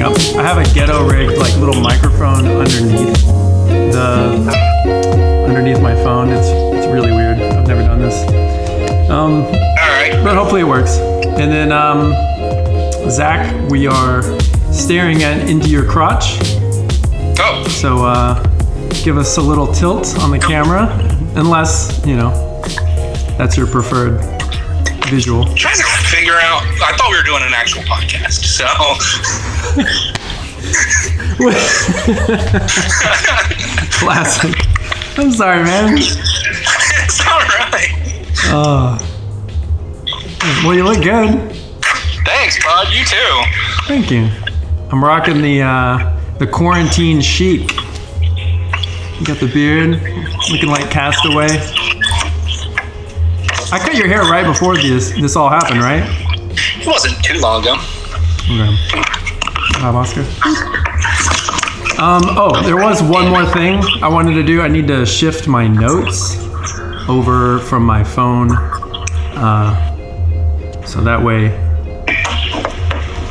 everything up. I have a ghetto rigged like little microphone underneath my phone. It's really weird. I've never done this. All right. But hopefully it works. And then Zach, we are staring into your crotch. Oh. So give us a little tilt on the camera, unless that's your preferred visual. I'm trying to figure out. I thought we were doing an actual podcast, so. Classic. I'm sorry, man. It's all right. Well, you look good. Thanks, bud. You too. Thank you. I'm rocking the quarantine chic. You got the beard, looking like Castaway. I cut your hair right before this all happened, right? It wasn't too long ago. Okay. Hi, Oscar. There was one more thing I wanted to do. I need to shift my notes over from my phone, so that way,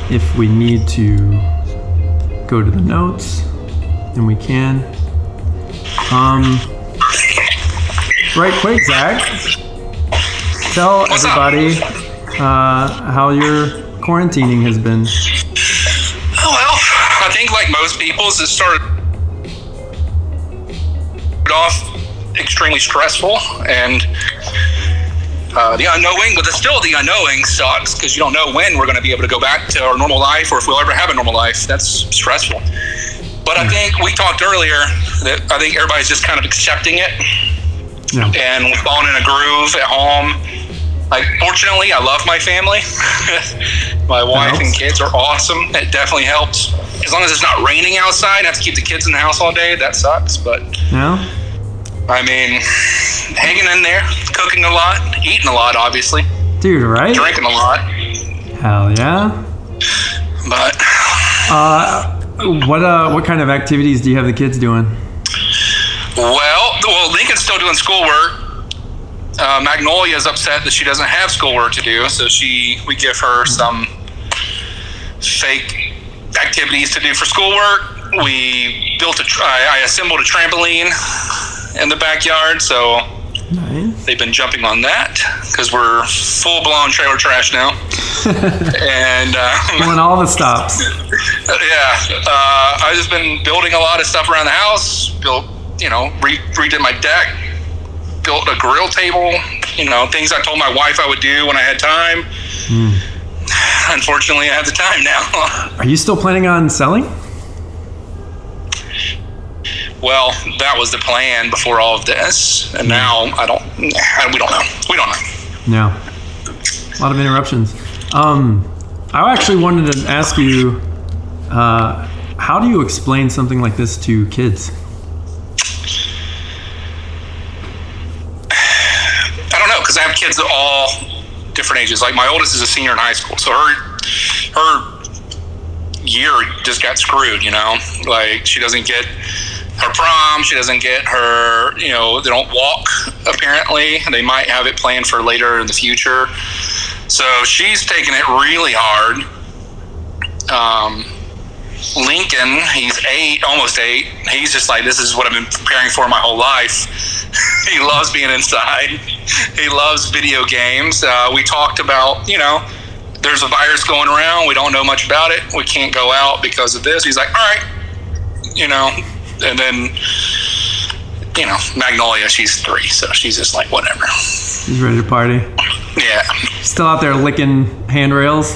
if we need to go to the notes, then we can. Right quick, Zach. Tell everybody how your quarantining has been. Oh, well, I think like most people's, it started off extremely stressful and the unknowing, but still the unknowing sucks because you don't know when we're going to be able to go back to our normal life or if we'll ever have a normal life. That's stressful. But I think we talked earlier that I think everybody's just kind of accepting it. Yeah. And we've fallen in a groove at home. Like, fortunately, I love my family. My wife and kids are awesome. It definitely helps. As long as it's not raining outside, I have to keep the kids in the house all day. That sucks, but I mean, hanging in there, cooking a lot, eating a lot, obviously. Dude, right? Drinking a lot. Hell yeah. But what kind of activities do you have the kids doing? Well, Lincoln's still doing schoolwork. Magnolia is upset that she doesn't have schoolwork to do, so we give her some fake activities to do for schoolwork. We I assembled a trampoline in the backyard, so they've been jumping on that because we're full-blown trailer trash now. And pulling all the stops. I've just been building a lot of stuff around the house. Redid my deck, built a grill table, things I told my wife I would do when I had time. Unfortunately, I have the time now. Are you still planning on selling? Well, that was the plan before all of this. And now we don't know. Yeah. A lot of interruptions. I actually wanted to ask you, how do you explain something like this to kids? I have kids of all different ages. Like my oldest is a senior in high school, so her year just got screwed. Like she doesn't get her prom, she doesn't get her. They don't walk. Apparently, they might have it planned for later in the future. So she's taking it really hard. Lincoln, he's 8, almost 8. He's just like, this is what I've been preparing for my whole life. He loves being inside. He loves video games. We talked about, there's a virus going around. We don't know much about it. We can't go out because of this. He's like, all right, and then, Magnolia, she's 3. So she's just like, whatever. She's ready to party. Yeah. Still out there licking handrails.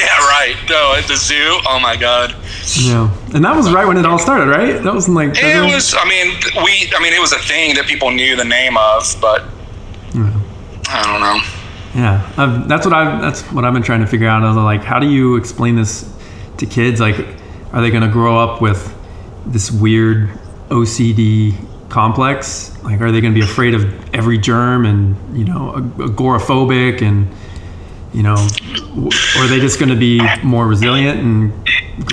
Yeah, right. No, at the zoo. Oh my God. Yeah, and that was right when it all started, right? That was like. It was a thing that people knew the name of, but I don't know. Yeah, that's what I've been trying to figure out. I was like, how do you explain this to kids? Like, are they going to grow up with this weird OCD complex? Like, are they going to be afraid of every germ and agoraphobic and? Or are they just going to be more resilient? And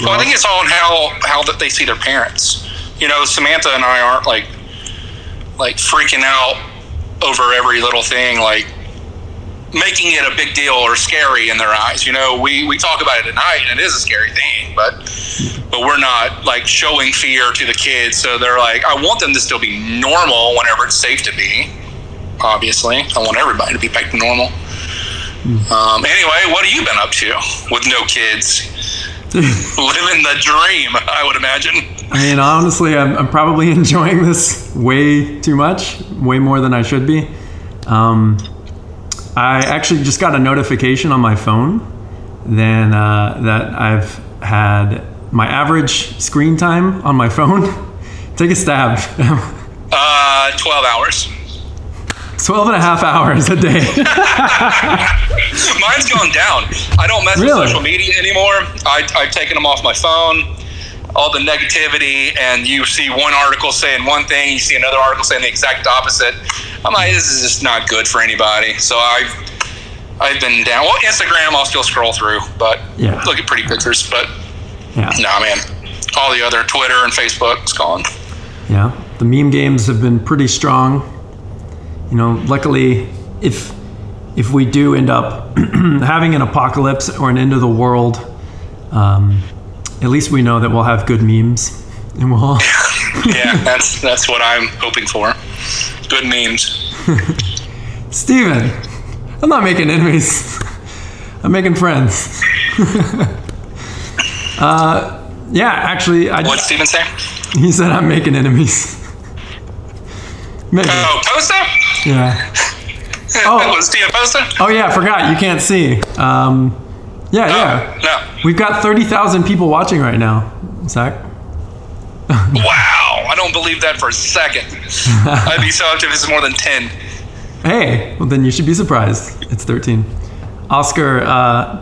I think it's all in how that they see their parents. Samantha and I aren't like freaking out over every little thing. Like making it a big deal or scary in their eyes. You know, we talk about it at night, and it is a scary thing, but we're not like showing fear to the kids. So they're like, I want them to still be normal whenever it's safe to be. Obviously, I want everybody to be back to normal. Anyway, what have you been up to with no kids? Living the dream, I would imagine. I mean, honestly, I'm probably enjoying this way too much, way more than I should be. I actually just got a notification on my phone that I've had my average screen time on my phone. Take a stab. 12 hours. 12 and a half hours a day. Mine's gone down. I don't mess with social media anymore. I've taken them off my phone. All the negativity, and you see one article saying one thing, you see another article saying the exact opposite. I'm like, this is just not good for anybody. So I've been down. Well, Instagram I'll still scroll through, but look at pretty pictures. But nah, man, all the other Twitter and Facebook is gone. Yeah, the meme games have been pretty strong. You know, luckily, if we do end up having an apocalypse or an end of the world, at least we know that we'll have good memes, and we'll. Yeah, that's what I'm hoping for. Good memes. Steven, I'm not making enemies. I'm making friends. Actually, what'd Steven say? He said I'm making enemies. Maybe. Oh, poster? Yeah. Oh, was Steven poster? Oh yeah, I forgot. You can't see. No. We've got 30,000 people watching right now, Zach. Wow, I don't believe that for a second. I'd be shocked if it's more than 10. Hey, well then you should be surprised. It's 13. Oscar,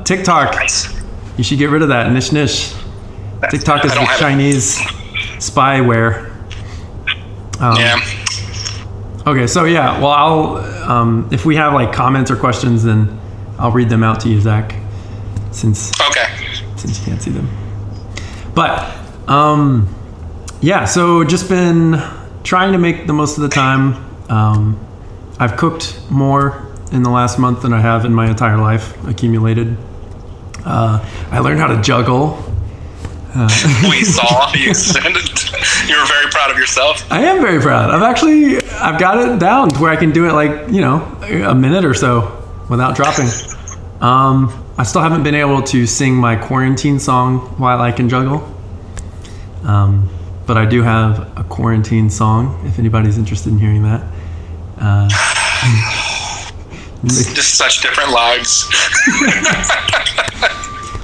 TikTok. Nice. You should get rid of that. Nish nish. TikTok is the Chinese spyware. Okay, so well, I'll if we have like comments or questions, then I'll read them out to you, Zach, since you can't see them. But so just been trying to make the most of the time. I've cooked more in the last month than I have in my entire life accumulated. I learned how to juggle. We saw you send it. You were very proud of yourself. I am very proud. I've got it down to where I can do it like, a minute or so without dropping. I still haven't been able to sing my quarantine song while I can juggle. But I do have a quarantine song if anybody's interested in hearing that. Just such different lives.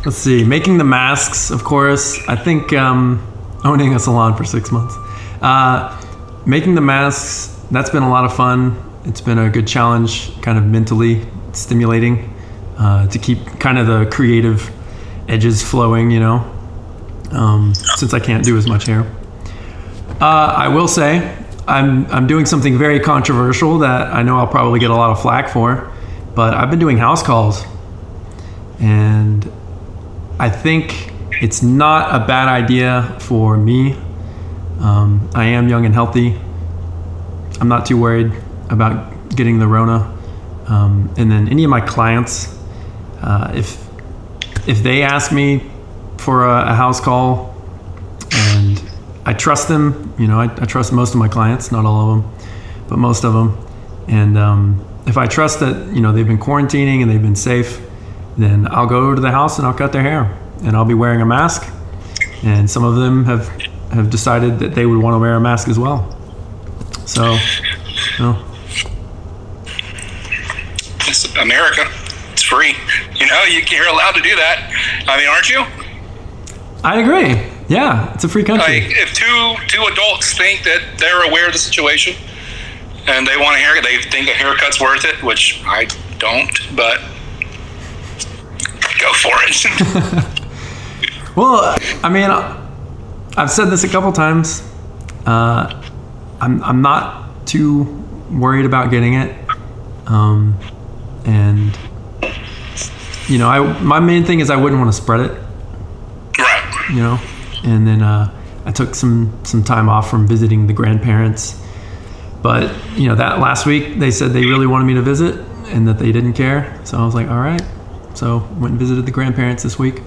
Let's see. Making the masks, of course. I think owning a salon for 6 months. Making the masks, that's been a lot of fun. It's been a good challenge, kind of mentally stimulating to keep kind of the creative edges flowing, since I can't do as much hair. I will say I'm doing something very controversial that I know I'll probably get a lot of flack for, but I've been doing house calls. And I think it's not a bad idea for me. I am young and healthy. I'm not too worried about getting the Rona. And then any of my clients, if they ask me for a house call, and I trust them, I trust most of my clients, not all of them, but most of them. And if I trust that, they've been quarantining and they've been safe, then I'll go to the house and I'll cut their hair and I'll be wearing a mask. And some of them have decided that they would want to wear a mask as well. So, It's America. It's free. You're allowed to do that. I mean, aren't you? I agree. Yeah, it's a free country. Like, if two adults think that they're aware of the situation and they want a haircut, they think a haircut's worth it, which I don't, but go for it. Well, I mean, I've said this a couple times. I'm not too worried about getting it, and my main thing is I wouldn't want to spread it. Right. And then I took some time off from visiting the grandparents, but that last week they said they really wanted me to visit, and that they didn't care. So I was like, all right. So went and visited the grandparents this week.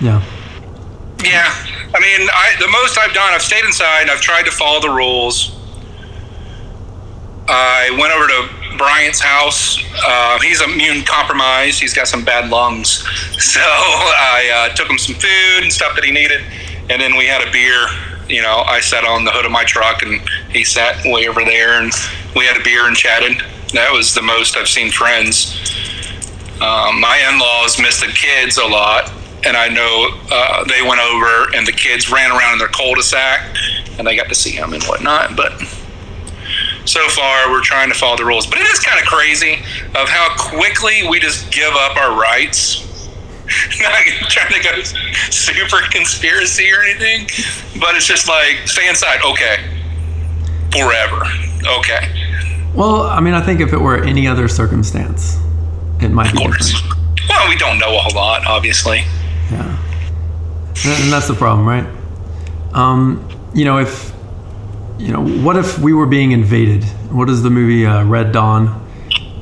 Yeah. I mean, the most I've done, I've stayed inside. I've tried to follow the rules. I went over to Bryant's house. He's immune compromised. He's got some bad lungs. So I took him some food and stuff that he needed. And then we had a beer. You know, I sat on the hood of my truck and he sat way over there and we had a beer and chatted. That was the most I've seen friends. My in-laws miss the kids a lot. And I know they went over and the kids ran around in their cul-de-sac and they got to see him and whatnot. But so far, we're trying to follow the rules. But it is kind of crazy of how quickly we just give up our rights. Not trying to go super conspiracy or anything, but it's just like, stay inside. Okay. Forever. Okay. Well, I mean, I think if it were any other circumstance, it might be different. Well, we don't know a whole lot, obviously. Yeah. And that's the problem, right? You know, if, you know, what if we were being invaded? What is the movie Red Dawn?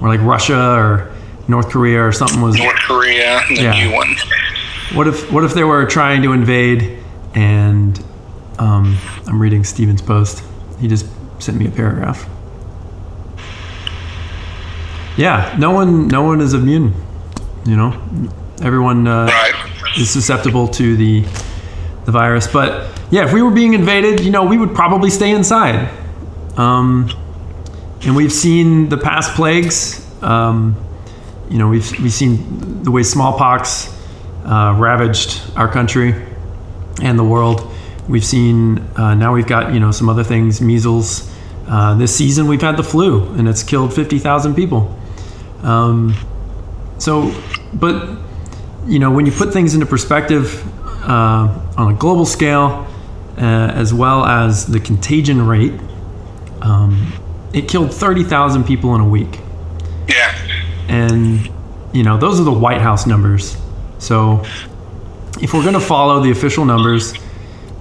Or like Russia or North Korea or something was... North Korea, the new one. What if they were trying to invade and... I'm reading Steven's post. He just sent me a paragraph. Yeah, no one is immune. You know, everyone is susceptible to the virus. But yeah, if we were being invaded, you know, we would probably stay inside. And we've seen the past plagues. You know, we've seen the way smallpox ravaged our country and the world. We've seen now we've got, you know, some other things, measles. This season we've had the flu, and it's killed 50,000 people. So, but, you know, when you put things into perspective on a global scale, as well as the contagion rate, it killed 30,000 people in a week. Yeah. And, you know, those are the White House numbers. So if we're going to follow the official numbers,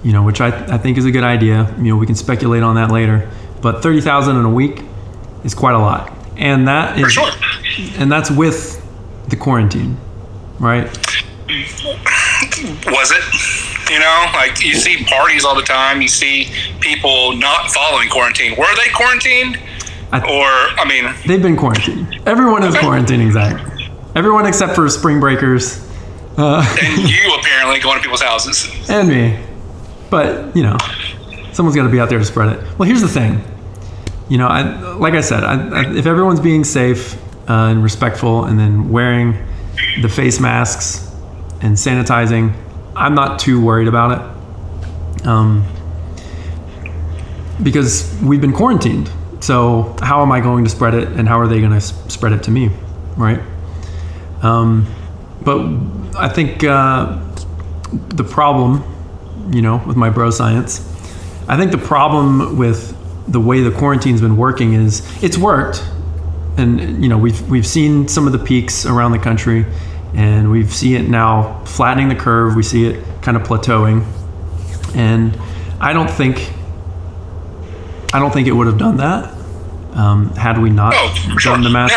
you know, which I think is a good idea, you know, we can speculate on that later, but 30,000 in a week is quite a lot. And that is, for sure. And that's with the quarantine, right? Was it? You know, like you see parties all the time. You see people not following quarantine. Were they quarantined? They've been quarantined. Everyone is quarantining, Zach. Everyone except for spring breakers. And you apparently going to people's houses. And me. But, you know, someone's got to be out there to spread it. Well, here's the thing. You know, like I said, if everyone's being safe... and respectful, and then wearing the face masks and sanitizing, I'm not too worried about it because we've been quarantined. So how am I going to spread it, and how are they going to spread it to me, right? But I think the problem, you know, with my bro science, I think the problem with the way the quarantine's been working is it's worked. And, you know, we've seen some of the peaks around the country, and we've seen it now flattening the curve. We see it kind of plateauing. And I don't think it would have done that had we not done the mask.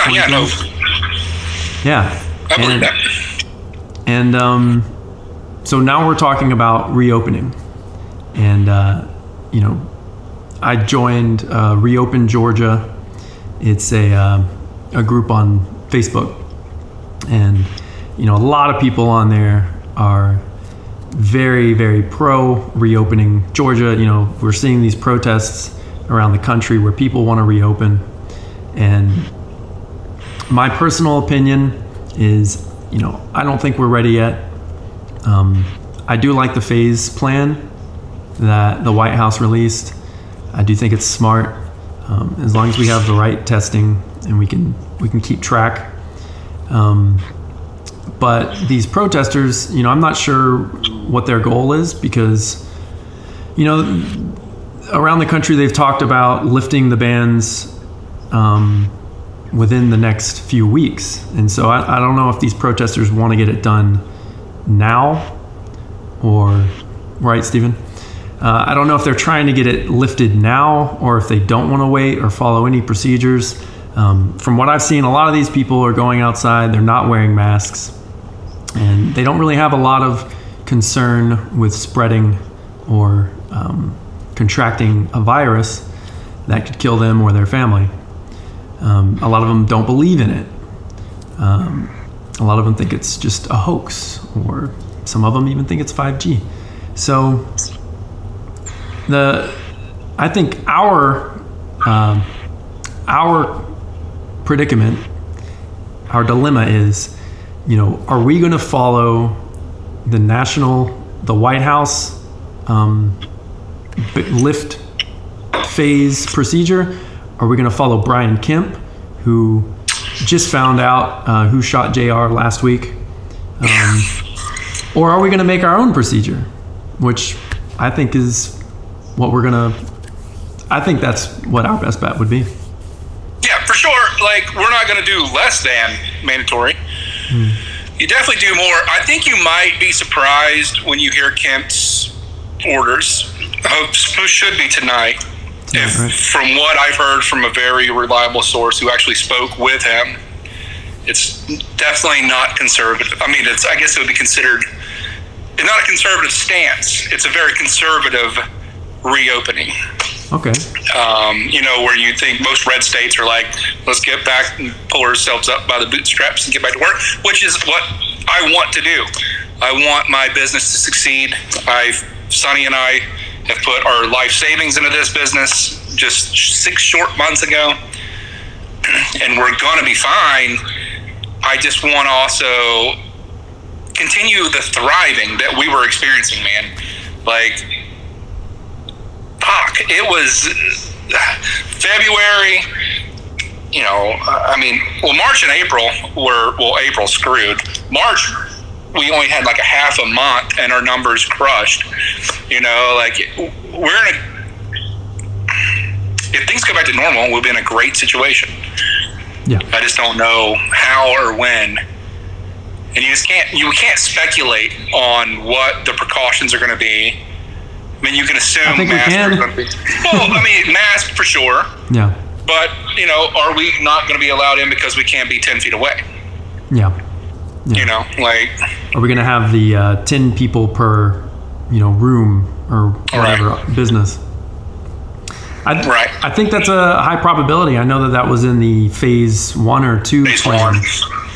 So now we're talking about reopening. And, you know, I joined Reopen Georgia. It's a group on Facebook, and you know a lot of people on there are very, very pro reopening Georgia. You know, we're seeing these protests around the country where people want to reopen, and my personal opinion is, you know, I don't think we're ready yet. I do like the phase plan that the White House released. I do think it's smart. As long as we have the right testing and we can keep track. But these protesters, you know, I'm not sure what their goal is because, you know, around the country they've talked about lifting the bans within the next few weeks. And so I don't know if these protesters want to get it done now or, right, Steven? I don't know if they're trying to get it lifted now or if they don't want to wait or follow any procedures. From what I've seen, a lot of these people are going outside, they're not wearing masks, and they don't really have a lot of concern with spreading or contracting a virus that could kill them or their family. A lot of them don't believe in it. A lot of them think it's just a hoax, or some of them even think it's 5G. So I think our predicament, our dilemma is, you know, are we going to follow the White House lift phase procedure? Are we going to follow Brian Kemp, who just found out who shot JR last week? Or are we going to make our own procedure, which I think is what we're going to... I think that's what our best bet would be. Yeah, for sure. Like, we're not going to do less than mandatory. You definitely do more. I think you might be surprised when you hear Kemp's orders. Should be tonight. From what I've heard from a very reliable source who actually spoke with him, it's definitely not conservative. I mean, I guess it would be considered not a conservative stance. It's a very conservative reopening. Okay. You know, where you think most red states are like, let's get back and pull ourselves up by the bootstraps and get back to work, which is what I want to do. I want my business to succeed. Sonny and I have put our life savings into this business just 6 short months ago, and we're going to be fine. I just want to also continue the thriving that we were experiencing, man. Like, fuck, it was February, you know, March and April April screwed. March, we only had like a half a month and our numbers crushed. You know, like, if things go back to normal, we'll be in a great situation. Yeah. I just don't know how or when. And you can't speculate on what the precautions are going to be. I mean, you can assume masks are going to be. Well, masks for sure. Yeah. But, you know, are we not going to be allowed in because we can't be 10 feet away? Yeah. You know, like, are we going to have the 10 people per, you know, room or whatever business? I think that's a high probability. I know that was in the phase 1 or 2 plan.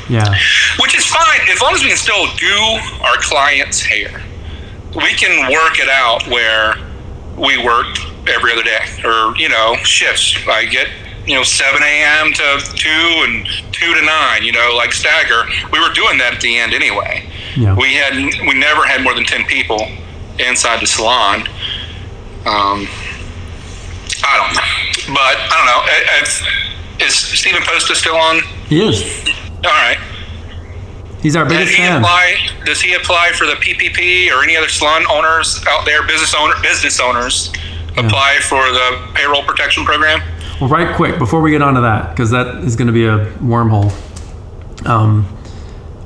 Yeah. Which is fine, as long as we can still do our clients' hair. We can work it out where we work every other day, or, you know, shifts. I get, you know, 7 a.m. to 2 and 2 to 9, you know, like stagger. We were doing that at the end anyway. Yeah. We never had more than 10 people inside the salon. I don't know. But, I don't know. Is Steven Posta still on? He is. All right. He's our biggest fan. Does he apply for the PPP, or any other salon owners out there, business owners, apply for the payroll protection program? Well, right quick, before we get onto that, because that is going to be a wormhole.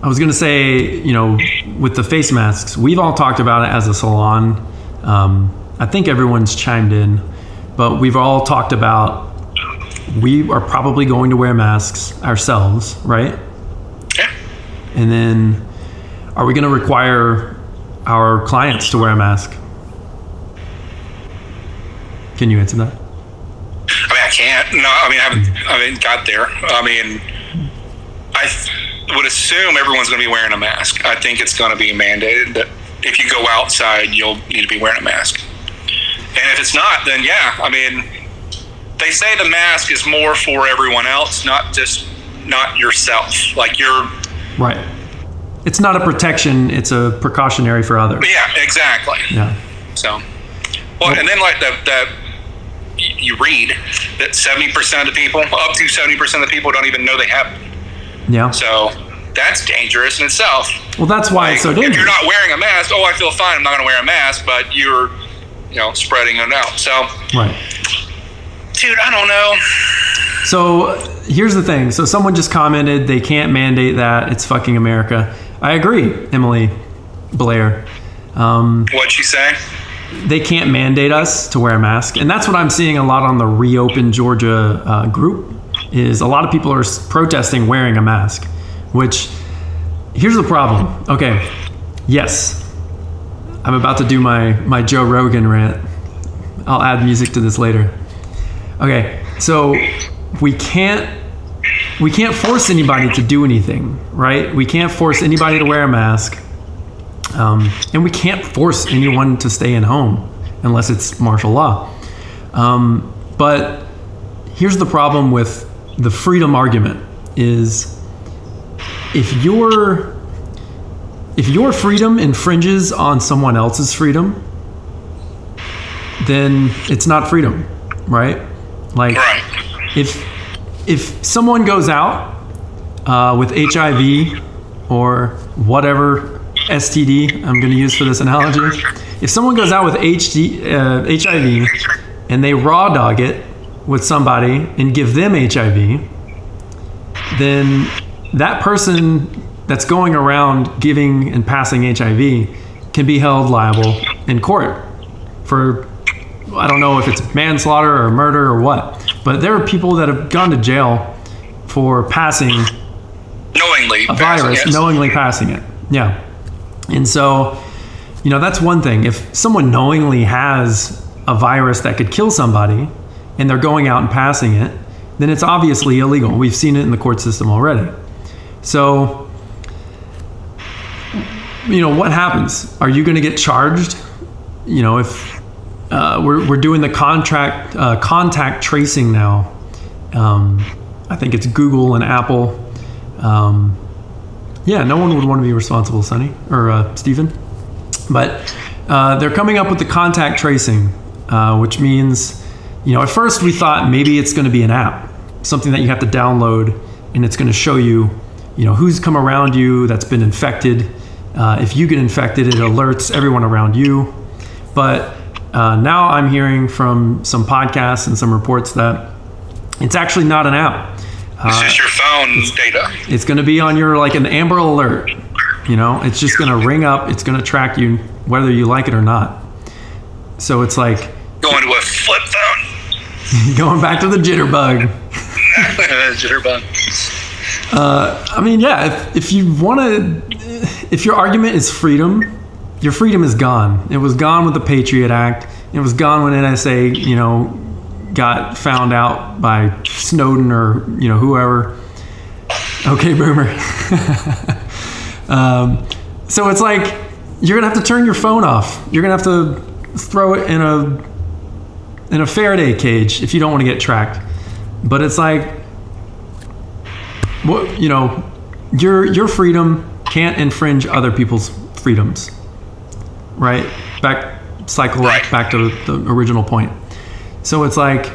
I was going to say, you know, with the face masks, we've all talked about it as a salon. I think everyone's chimed in, but we've all talked about we are probably going to wear masks ourselves, right? Yeah. And then are we going to require our clients to wear a mask? Can you answer that? I can't. No, I haven't got there. I would assume everyone's going to be wearing a mask. I think it's going to be mandated that if you go outside, you'll need to be wearing a mask. And if it's not, then yeah. I mean, they say the mask is more for everyone else, not yourself. Like, you're... Right. It's not a protection. It's a precautionary for others. Yeah, exactly. Yeah. So, well, and then like you read that 70% of the people, up to 70% of the people, don't even know they have it. Yeah. So that's dangerous in itself. Well, that's why it's so dangerous. If you're not wearing a mask, I feel fine, I'm not going to wear a mask, but you're, you know, spreading it out. So, right. Dude, I don't know. So here's the thing. So someone just commented, they can't mandate that. It's fucking America. I agree, Emily Blair. What'd she say? they can't mandate us to wear a mask. And that's what I'm seeing a lot on the Reopen Georgia group, is a lot of people are protesting wearing a mask, which, here's the problem. Okay, yes, I'm about to do my Joe Rogan rant. I'll add music to this later. Okay, so we can't force anybody to do anything, right? We can't force anybody to wear a mask. And we can't force anyone to stay in home unless it's martial law. But here's the problem with the freedom argument is if your freedom infringes on someone else's freedom, then it's not freedom, right? Like if someone goes out with HIV or whatever STD, I'm going to use for this analogy. If someone goes out with HIV and they raw dog it with somebody and give them HIV, then that person that's going around giving and passing HIV can be held liable in court for, I don't know if it's manslaughter or murder or what, but there are people that have gone to jail for passing a virus, knowingly passing it. Yeah. And so, you know, that's one thing. If someone knowingly has a virus that could kill somebody and they're going out and passing it, then it's obviously illegal. We've seen it in the court system already. So, you know, what happens? Are you going to get charged? You know, if we're doing the contact tracing now. I think it's Google and Apple. Yeah, no one would want to be responsible, Sonny, or Steven. But they're coming up with the contact tracing, which means, you know, at first we thought maybe it's going to be an app, something that you have to download, and it's going to show you, you know, who's come around you that's been infected. If you get infected, it alerts everyone around you. But now I'm hearing from some podcasts and some reports that it's actually not an app. It's just your phone's data. It's going to be on your, like, an Amber Alert. You know, it's just going to ring up. It's going to track you whether you like it or not. So it's like going to a flip phone. Going back to the jitterbug. Jitterbug. I mean, yeah. If you want to, if your argument is freedom, your freedom is gone. It was gone with the Patriot Act. It was gone when NSA, you know, got found out by Snowden or, you know, whoever. Okay, boomer. So it's like, you're going to have to turn your phone off. You're going to have to throw it in a Faraday cage if you don't want to get tracked. But it's like, what, you know, your freedom can't infringe other people's freedoms. Right? Back to the original point. So it's like,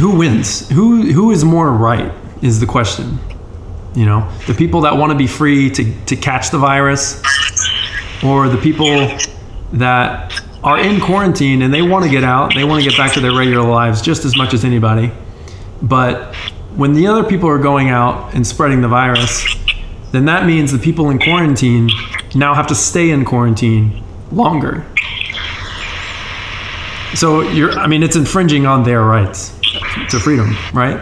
who wins? Who is more right is the question. You know, the people that want to be free to catch the virus, or the people that are in quarantine and they want to get out, they want to get back to their regular lives just as much as anybody. But when the other people are going out and spreading the virus, then that means the people in quarantine now have to stay in quarantine longer. So it's infringing on their rights to freedom, right?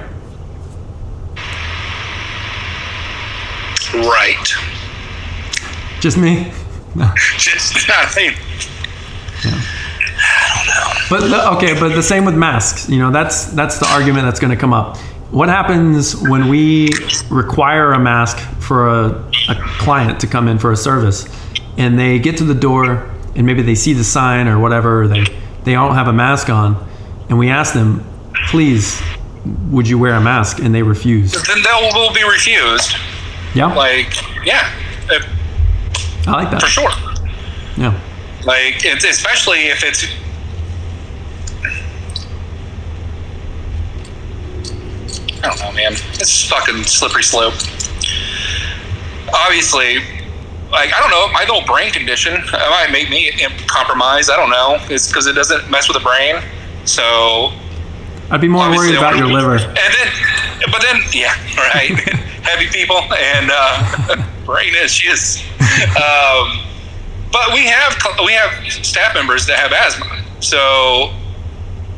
Right. Just me? No. Just nothing. Yeah. I don't know. But the same with masks. You know, that's the argument that's going to come up. What happens when we require a mask for a client to come in for a service, and they get to the door and maybe they see the sign or whatever, they don't have a mask on, and we ask them, please, would you wear a mask? And they refuse. Then they'll be refused. Yeah. Like, yeah. I like that. For sure. Yeah. Like, it's, especially if it's... I don't know, man. It's fucking slippery slope. Obviously... Like, I don't know, my little brain condition, it might make me compromise. I don't know. It's because it doesn't mess with the brain. So I'd be more worried about your liver. And then, yeah, right. Heavy people and brain issues. But we have staff members that have asthma. So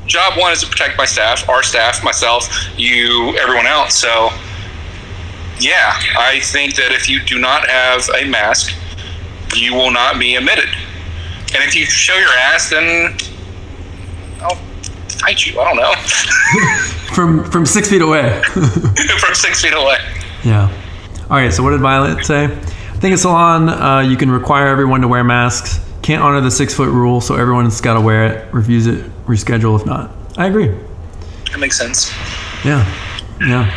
job one is to protect my staff, our staff, myself, you, everyone else. So yeah, I think that if you do not have a mask, you will not be admitted. And if you show your ass, then I'll fight you. I don't know. from 6 feet away. From 6 feet away. Yeah. All right. So what did Violet say? I think a salon, you can require everyone to wear masks. Can't honor the 6 foot rule, so everyone's got to wear it. Refuse it. Reschedule if not. I agree. That makes sense. Yeah. Yeah.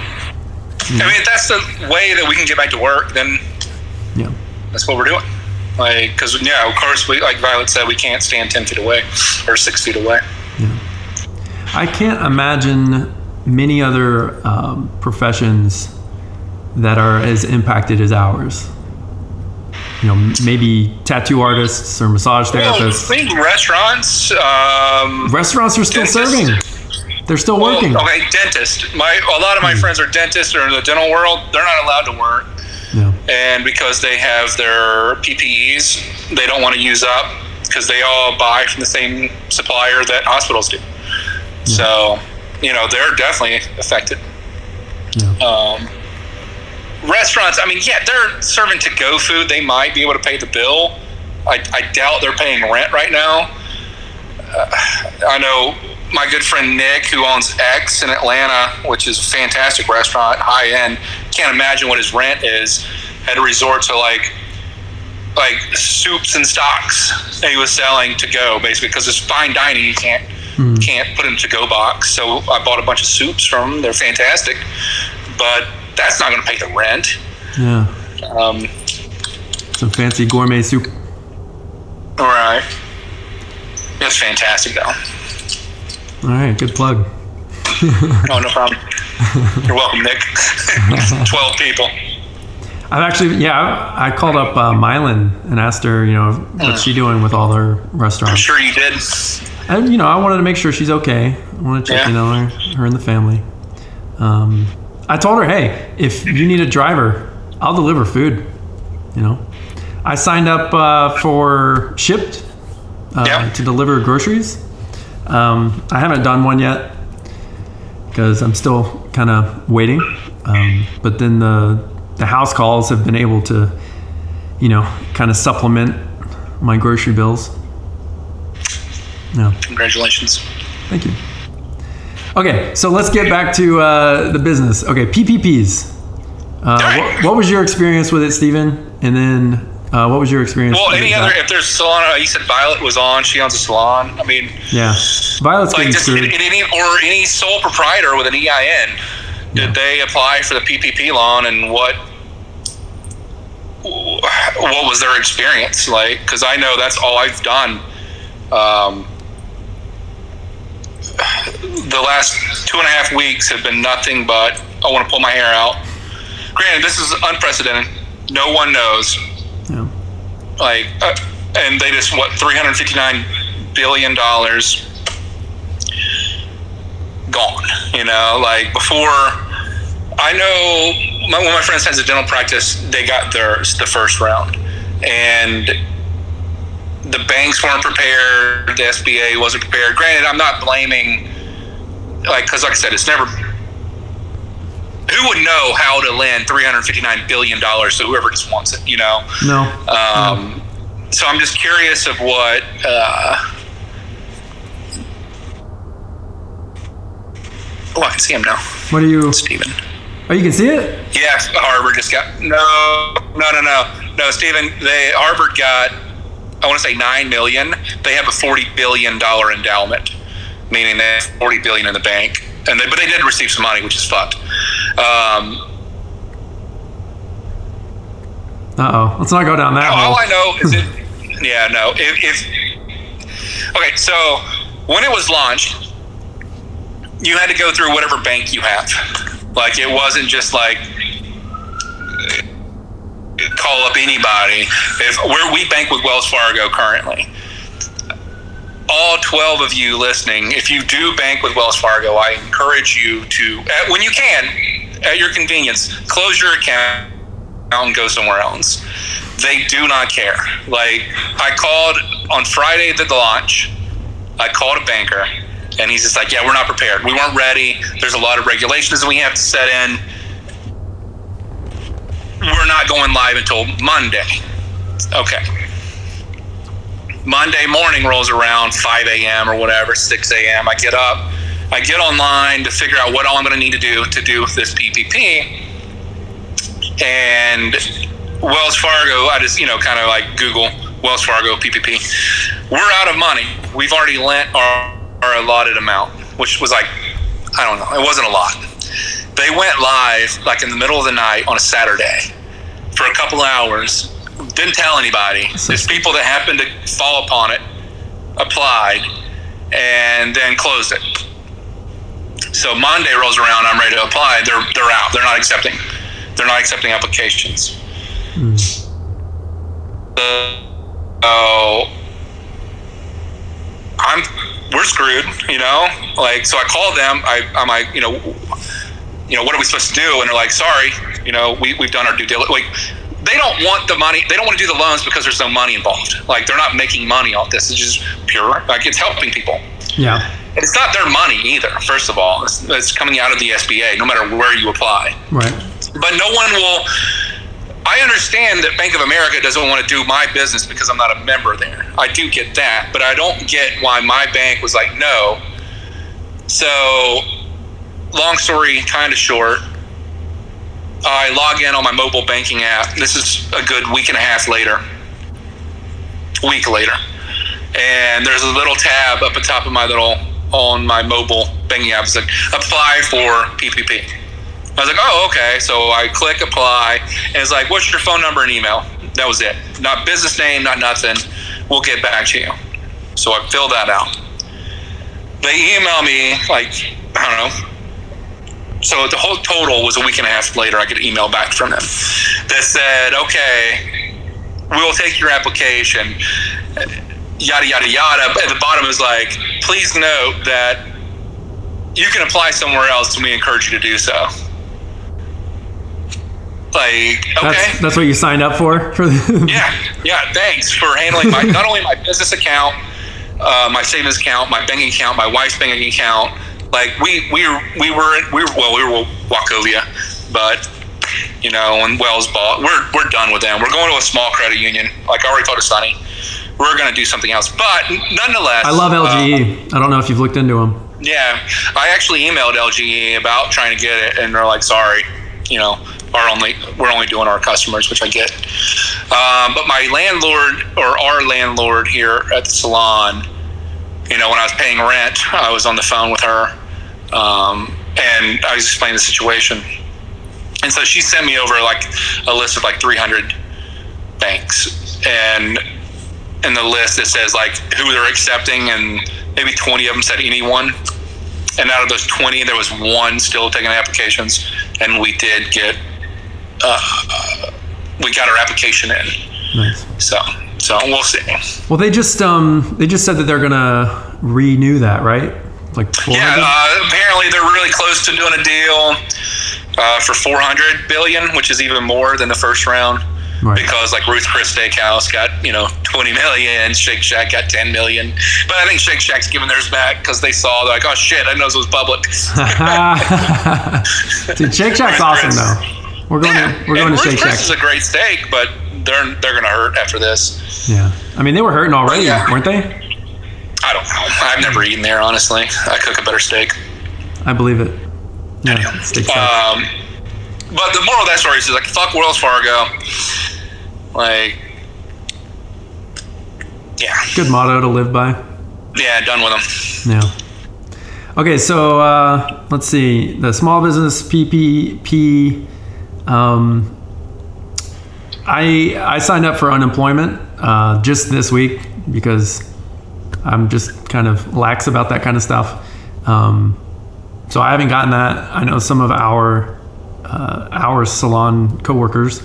Yeah. I mean, if that's the way that we can get back to work, then yeah, that's what we're doing. Like, because yeah, of course, we, like Violet said, we can't stand 10 feet away or 6 feet away. Yeah. I can't imagine many other professions that are as impacted as ours. You know, maybe tattoo artists or massage therapists. Well, I think restaurants. Restaurants are still serving. They're still working. Okay, dentist. A lot of my friends are dentists or in the dental world. They're not allowed to work. Yeah. And because they have their PPEs, they don't want to use up because they all buy from the same supplier that hospitals do. Yeah. So, you know, they're definitely affected. Yeah. Restaurants, I mean, yeah, they're serving to-go food. They might be able to pay the bill. I doubt they're paying rent right now. I know my good friend Nick, who owns X in Atlanta, which is a fantastic restaurant, high-end, can't imagine what his rent is, had to resort to like soups and stocks that he was selling to go, basically, because it's fine dining. You can't put in a to-go box. So I bought a bunch of soups from them. They're fantastic. But that's not going to pay the rent. Yeah. Some fancy gourmet soup. All right. That's fantastic, though. All right, good plug. Oh, no problem. You're welcome, Nick. 12 people. I've actually, I called up Mylan and asked her, you know, what's she doing with all her restaurants. I'm sure you did. And, you know, I wanted to make sure she's okay. I want to check in on her and the family. I told her, hey, if you need a driver, I'll deliver food, you know. I signed up for Shipt to deliver groceries. I haven't done one yet because I'm still kind of waiting. But then the house calls have been able to, you know, kind of supplement my grocery bills. Yeah. Congratulations. Thank you. Okay, so let's get back to the business. Okay, PPPs. What was your experience with it, Steven? And then what was your experience? Well, if there's a salon, you said Violet was on. She owns a salon. I mean, yeah, Violet's like just any sole proprietor with an EIN. Did they apply for the PPP loan? And what was their experience like? Because I know that's all I've done. The last 2.5 weeks have been nothing but I want to pull my hair out. Granted, this is unprecedented. No one knows. Yeah. Like, and they just $359 billion gone. You know, like before. I know one of my friends has a dental practice. They got theirs the first round, and the banks weren't prepared. The SBA wasn't prepared. Granted, I'm not blaming, because like I said, it's never. Who would know how to lend $359 billion to whoever just wants it, you know? No. So I'm just curious of what I can see him now. What are you? Steven. Oh, you can see it? Yeah, Harvard just got... No. No, Steven, Harvard got, I want to say $9 million. They have a $40 billion endowment, meaning they have $40 billion in the bank. But they did receive some money, which is fucked. Let's not go down that hole. All I know is okay, so when it was launched, you had to go through whatever bank you have. Like, it wasn't just like call up anybody. We bank with Wells Fargo currently. All 12 of you listening, if you do bank with Wells Fargo, I encourage you to, when you can, at your convenience, close your account and go somewhere else. They do not care. Like, I called on Friday at the launch, I called a banker, and he's just like, yeah, we're not prepared. We weren't ready. There's a lot of regulations that we have to set in. We're not going live until Monday. Okay. Monday morning rolls around, 5 a.m. or whatever, 6 a.m. I get up. I get online to figure out what all I'm going to need to do with this PPP. And Wells Fargo, I just, kind of like Google Wells Fargo PPP. We're out of money. We've already lent our allotted amount, which was like, I don't know. It wasn't a lot. They went live like in the middle of the night on a Saturday for a couple hours. Didn't tell anybody. There's people that happened to fall upon it, applied, and then closed it. So Monday rolls around, I'm ready to apply. They're out. They're not accepting applications. So we're screwed, so I called them. I'm like, what are we supposed to do? And they're like, sorry, we've done our due diligence. Like, they don't want the money. They don't want to do the loans because there's no money involved. Like, they're not making money off this. It's just pure, like, it's helping people. Yeah. It's not their money either, first of all. It's coming out of the SBA, no matter where you apply. Right. But no one will... I understand that Bank of America doesn't want to do my business because I'm not a member there. I do get that, but I don't get why my bank was like, no. So, long story kind of short, I log in on my mobile banking app. This is a good week later. And there's a little tab up at top of my little... on my mobile banking app, it's like apply for PPP. I was like, oh, okay. So I click apply, and it's like, what's your phone number and email? That was it. Not business name, not nothing. We'll get back to you. So I fill that out. They email me like, I don't know. So the whole total was a week and a half later. I get an email back from them that said, okay, we'll take your application. Yada, yada, yada. But at the bottom is like, please note that you can apply somewhere else and we encourage you to do so. Like, okay. That's what you signed up for? Yeah, thanks for handling not only my business account, my savings account, my banking account, my wife's banking account. Like, we were Wachovia, but... and Wells bought. We're done with them. We're going to a small credit union. Like, I already talked to Sonny. We're going to do something else. But nonetheless... I love LGE. I don't know if you've looked into them. Yeah. I actually emailed LGE about trying to get it, and they're like, sorry. We're only doing our customers, which I get. But our landlord here at the salon, when I was paying rent, I was on the phone with her, and I was explaining the situation. And so she sent me over like a list of like 300 banks, and in the list it says like who they're accepting, and maybe 20 of them said anyone. And out of those 20, there was one still taking applications, and we did get we got our application in. Nice. So we'll see. Well, they just said that they're gonna renew that, right? Like 400? Yeah, apparently they're really close to doing a deal. For $400 billion, which is even more than the first round, right? Because like Ruth Chris Steakhouse got $20 million, Shake Shack got $10 million, but I think Shake Shack's giving theirs back because they saw, they're like, oh shit, I didn't know this was public. Dude, Shake Shack's awesome though. We're going to Shake Shack. Ruth Chris is a great steak, but they're gonna hurt after this. Yeah, I mean they were hurting already, weren't they? I don't know. I've never eaten there honestly. I cook a better steak. I believe it. Yeah, but the moral of that story is like, fuck Wells Fargo. Like, yeah. Good motto to live by. Yeah, done with them. Yeah. Okay, so let's see. The small business PPP. I signed up for unemployment just this week because I'm just kind of lax about that kind of stuff. So I haven't gotten that. I know some of our salon coworkers.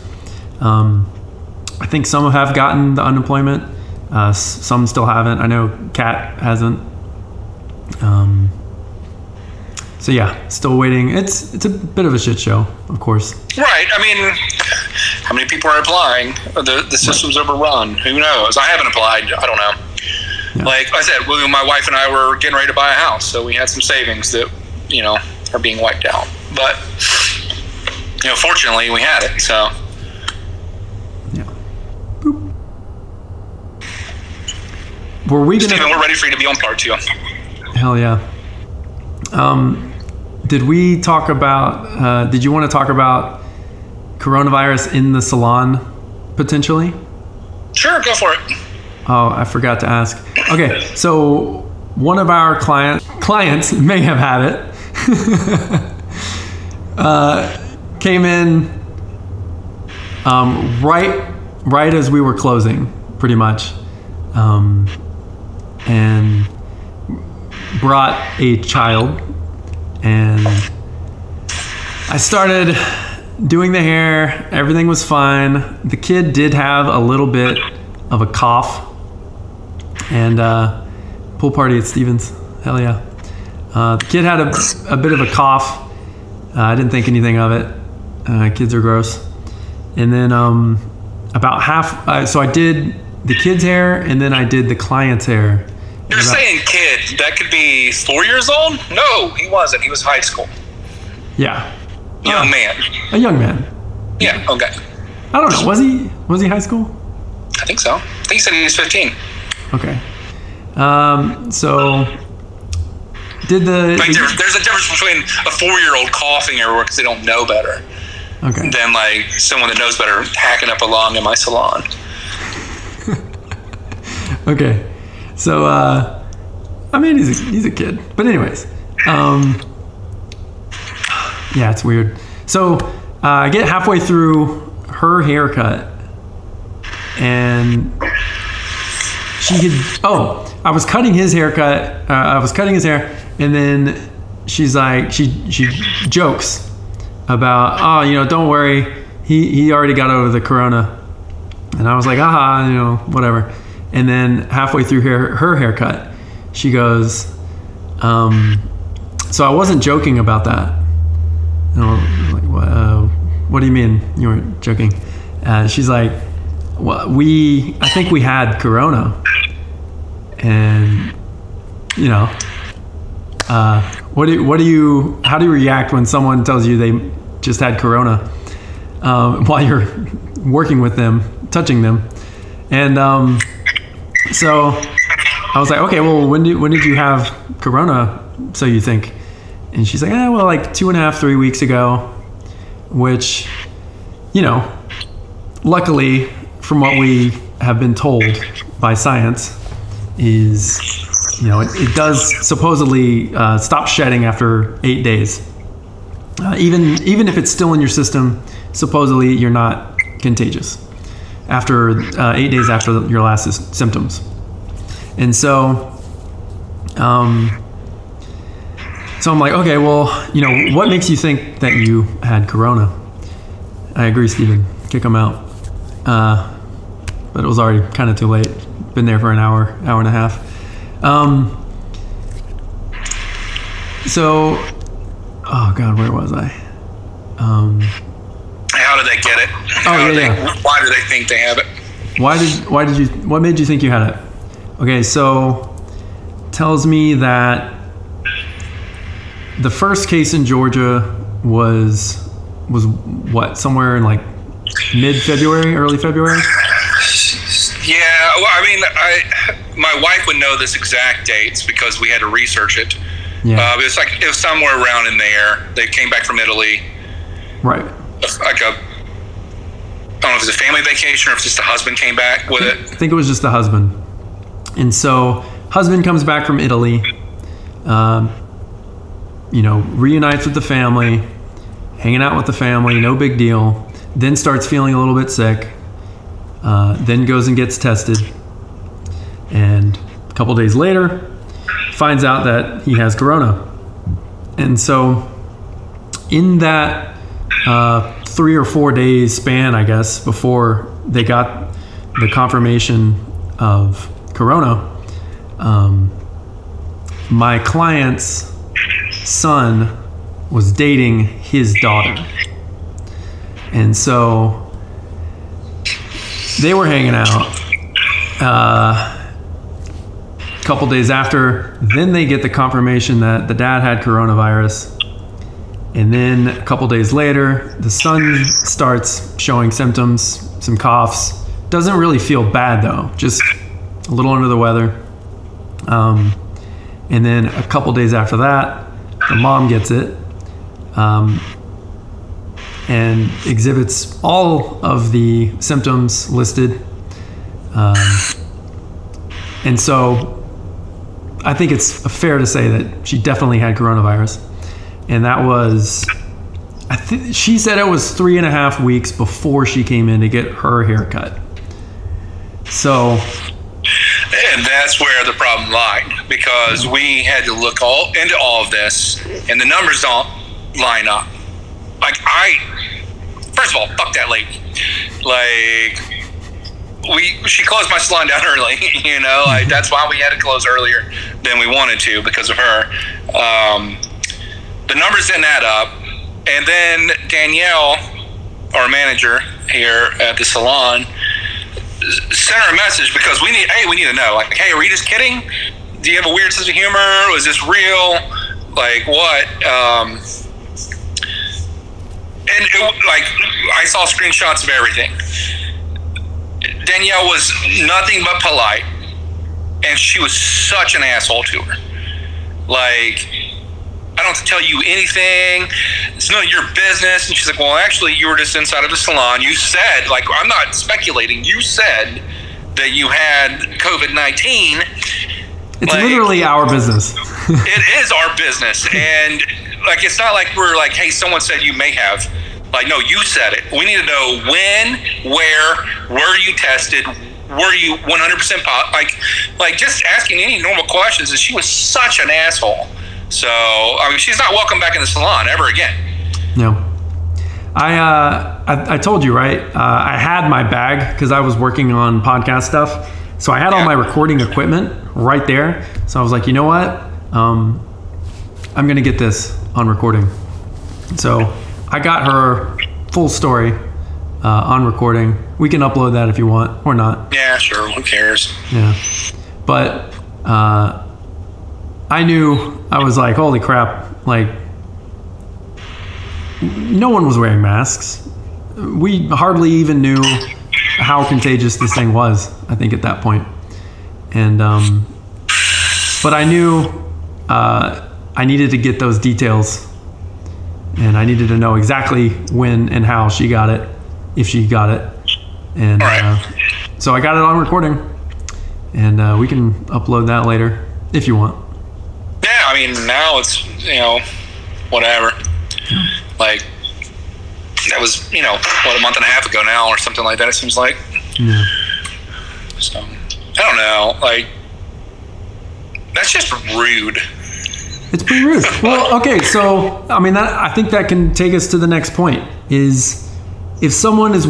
I think some have gotten the unemployment. Some still haven't. I know Kat hasn't. So yeah, still waiting. It's a bit of a shit show, of course. Right. I mean, How many people are applying? The system's overrun. Who knows? I haven't applied. I don't know. Yeah. Like I said, my wife and I were getting ready to buy a house, so we had some savings that, you know, are being wiped out. But, you know, fortunately, we had it, so. Yeah. Boop. Were we Steven, we're ready for you to be on part two. Hell yeah. Did we talk about, did you want to talk about coronavirus in the salon, potentially? Sure, go for it. Oh, I forgot to ask. Okay, so one of our clients may have had it. Came in right as we were closing, pretty much, and brought a child. And I started doing the hair. Everything was fine. The kid did have a little bit of a cough. And pool party at Steven's. Hell yeah. The kid had a bit of a cough. I didn't think anything of it. Kids are gross. And then about half, so I did the kid's hair and then I did the client's hair. You're saying kid, that could be 4 years old? No, he wasn't. He was high school. Yeah. Young man. A young man. Yeah, okay. I don't know. Was he high school? I think so. I think he said he was 15. Okay. So did the... Like, there's a difference between a four-year-old coughing everywhere because they don't know better. Okay. Than, like, someone that knows better hacking up a lung in my salon. Okay. So, I mean, he's a kid. But anyways, yeah, it's weird. So I get halfway through her haircut and... I was cutting his haircut. I was cutting his hair, and then she's like, she jokes about, oh, you know, don't worry, he already got over the corona, and I was like, aha, you know, whatever. And then halfway through her haircut, she goes, so I wasn't joking about that. And I was like, what do you mean you weren't joking? She's like, well, I think we had corona, and you know, how do you react when someone tells you they just had corona while you're working with them, touching them, and so I was like, okay, well, when did you have corona? So you think, and she's like, well, like 2.5-3 weeks ago, which, you know, luckily, from what we have been told by science is, you know, it does supposedly stop shedding after 8 days. Even if it's still in your system, supposedly you're not contagious after 8 days after your last symptoms. And so, I'm like, okay, well, you know, what makes you think that you had corona? I agree, Steven. Kick them out. But it was already kind of too late. Been there for an hour and a half. So, oh God, where was I? How did they get it? Why do they think they have it? What made you think you had it? Okay, so tells me that the first case in Georgia was what, somewhere in like mid-February, early February? Yeah, well, I mean, my wife would know this exact dates because we had to research it. Yeah. It was somewhere around in there. They came back from Italy. Right. I don't know if it was a family vacation or if just the husband came back with it. I think it was just the husband. And so, husband comes back from Italy, you know, reunites with the family, hanging out with the family, no big deal. Then starts feeling a little bit sick, then goes and gets tested. And a couple days later, finds out that he has corona. And so in that 3 or 4 days span, I guess, before they got the confirmation of corona, my client's son was dating his daughter. And so They were hanging out a couple days after. Then they get the confirmation that the dad had coronavirus. And then a couple days later, the son starts showing symptoms, some coughs. Doesn't really feel bad, though. Just a little under the weather. And then a couple days after that, the mom gets it and exhibits all of the symptoms listed. And so I think it's fair to say that she definitely had coronavirus. And that was, she said it was 3.5 weeks before she came in to get her haircut. So... And that's where the problem lied, because we had to look into all of this, and the numbers don't line up. Like, first of all, fuck that lady. Like, she closed my salon down early, you know? Like, that's why we had to close earlier than we wanted to, because of her. The numbers didn't add up. And then Danielle, our manager here at the salon, sent her a message because we need to know. Like, hey, are you just kidding? Do you have a weird sense of humor? Was this real? Like, what? And I saw screenshots of everything. Danielle was nothing but polite, and she was such an asshole to her. Like, I don't have to tell you anything. It's none of your business. And she's like, well, actually, you were just inside of the salon. You said, like, I'm not speculating. You said that you had COVID-19. It's like, literally our business. It is our business. And, like, it's not like we're like, hey, someone said you may have. Like, no, you said it. We need to know when, where, were you tested? Were you 100% like, just asking any normal questions. And she was such an asshole. So, I mean, she's not welcome back in the salon ever again. No. I told you, right? I had my bag because I was working on podcast stuff. So I had all my recording equipment right there. So I was like, you know what? I'm going to get this on recording. So I got her full story on recording. We can upload that if you want or not. Yeah, sure. Who cares? Yeah. But... I knew, I was like, holy crap, like, no one was wearing masks. We hardly even knew how contagious this thing was, I think, at that point. And, but I knew I needed to get those details, and I needed to know exactly when and how she got it, if she got it. And so I got it on recording, and we can upload that later, if you want. Yeah, I mean, now it's, you know, whatever. Like, that was, you know, what, a month and a half ago now or something like that, it seems like. Yeah. So, I don't know. Like, that's just rude. It's pretty rude. Well, okay, so, I mean, that, I think that can take us to the next point, is if someone is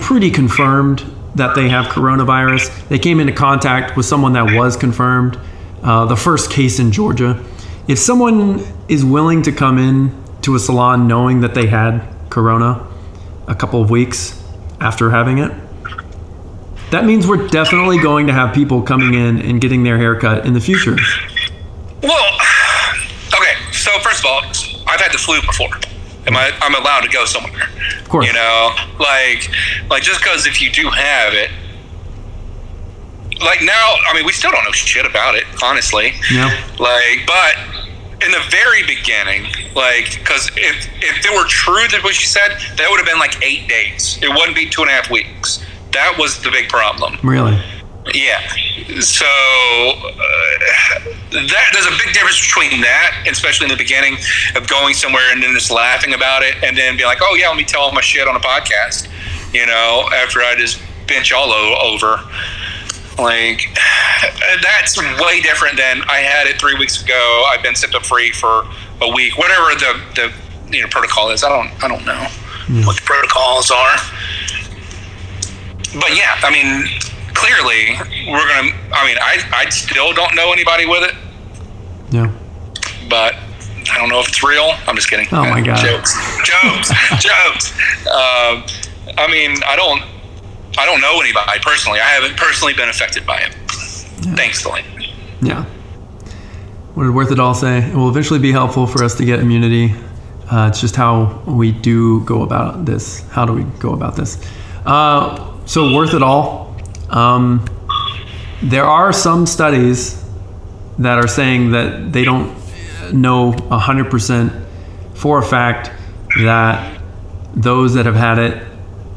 pretty confirmed that they have coronavirus. They came into contact with someone that was confirmed, the first case in Georgia. If someone is willing to come in to a salon knowing that they had corona a couple of weeks after having it, that means we're definitely going to have people coming in and getting their haircut in the future. Well, okay, so first of all, I've had the flu before. I'm allowed to go somewhere. Of course. You know, like just because if you do have it, like now, I mean, we still don't know shit about it, honestly. Yeah. Like, but in the very beginning, like, because if it were true that what she said, that would have been like 8 days. It wouldn't be 2.5 weeks. That was the big problem. Really? Yeah. So there's a big difference between that, especially in the beginning, of going somewhere and then just laughing about it and then be like, oh yeah, let me tell all my shit on a podcast, you know, after I just bench all over. Like, that's way different than I had it 3 weeks ago. I've been symptom free for a week, whatever the you know, protocol is. I don't know what the protocols are, but yeah, I mean, clearly, we're going to... I mean, I still don't know anybody with it. Yeah. But I don't know if it's real. I'm just kidding. Oh my God. Jokes. I mean, I don't know anybody personally. I haven't personally been affected by it. Yeah. Thankfully. Yeah. What did Worth It All say? It will eventually be helpful for us to get immunity. It's just how we do go about this. How do we go about this? So Worth It All. There are some studies that are saying that they don't know 100% for a fact that those that have had it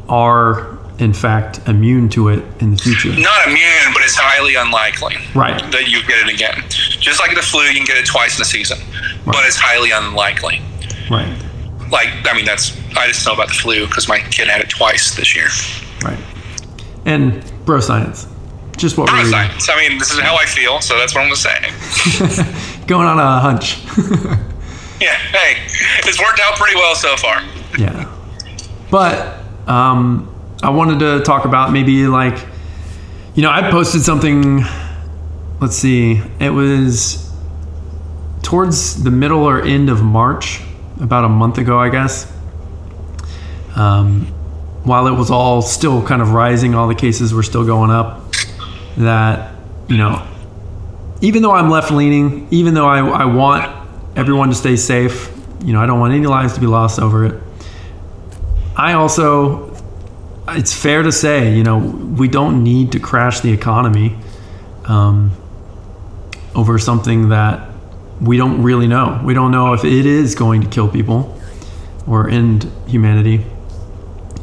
are, in fact, immune to it in the future. Not immune, but it's highly unlikely, right, that you get it again. Just like the flu, you can get it twice in a season, right, but it's highly unlikely. Right. Like, I mean, I just know about the flu because my kid had it twice this year. Right. And bro science. Just what we're doing. I mean, this is how I feel, so that's what I'm going to say. Going on a hunch. Yeah, hey, it's worked out pretty well so far. Yeah. But I wanted to talk about maybe like, you know, I posted something, let's see, it was towards the middle or end of March, about a month ago, I guess. While it was all still kind of rising, all the cases were still going up, that, you know, even though I'm left-leaning, even though I want everyone to stay safe, you know, I don't want any lives to be lost over it. I also, it's fair to say, you know, we don't need to crash the economy over something that we don't really know. We don't know if it is going to kill people or end humanity.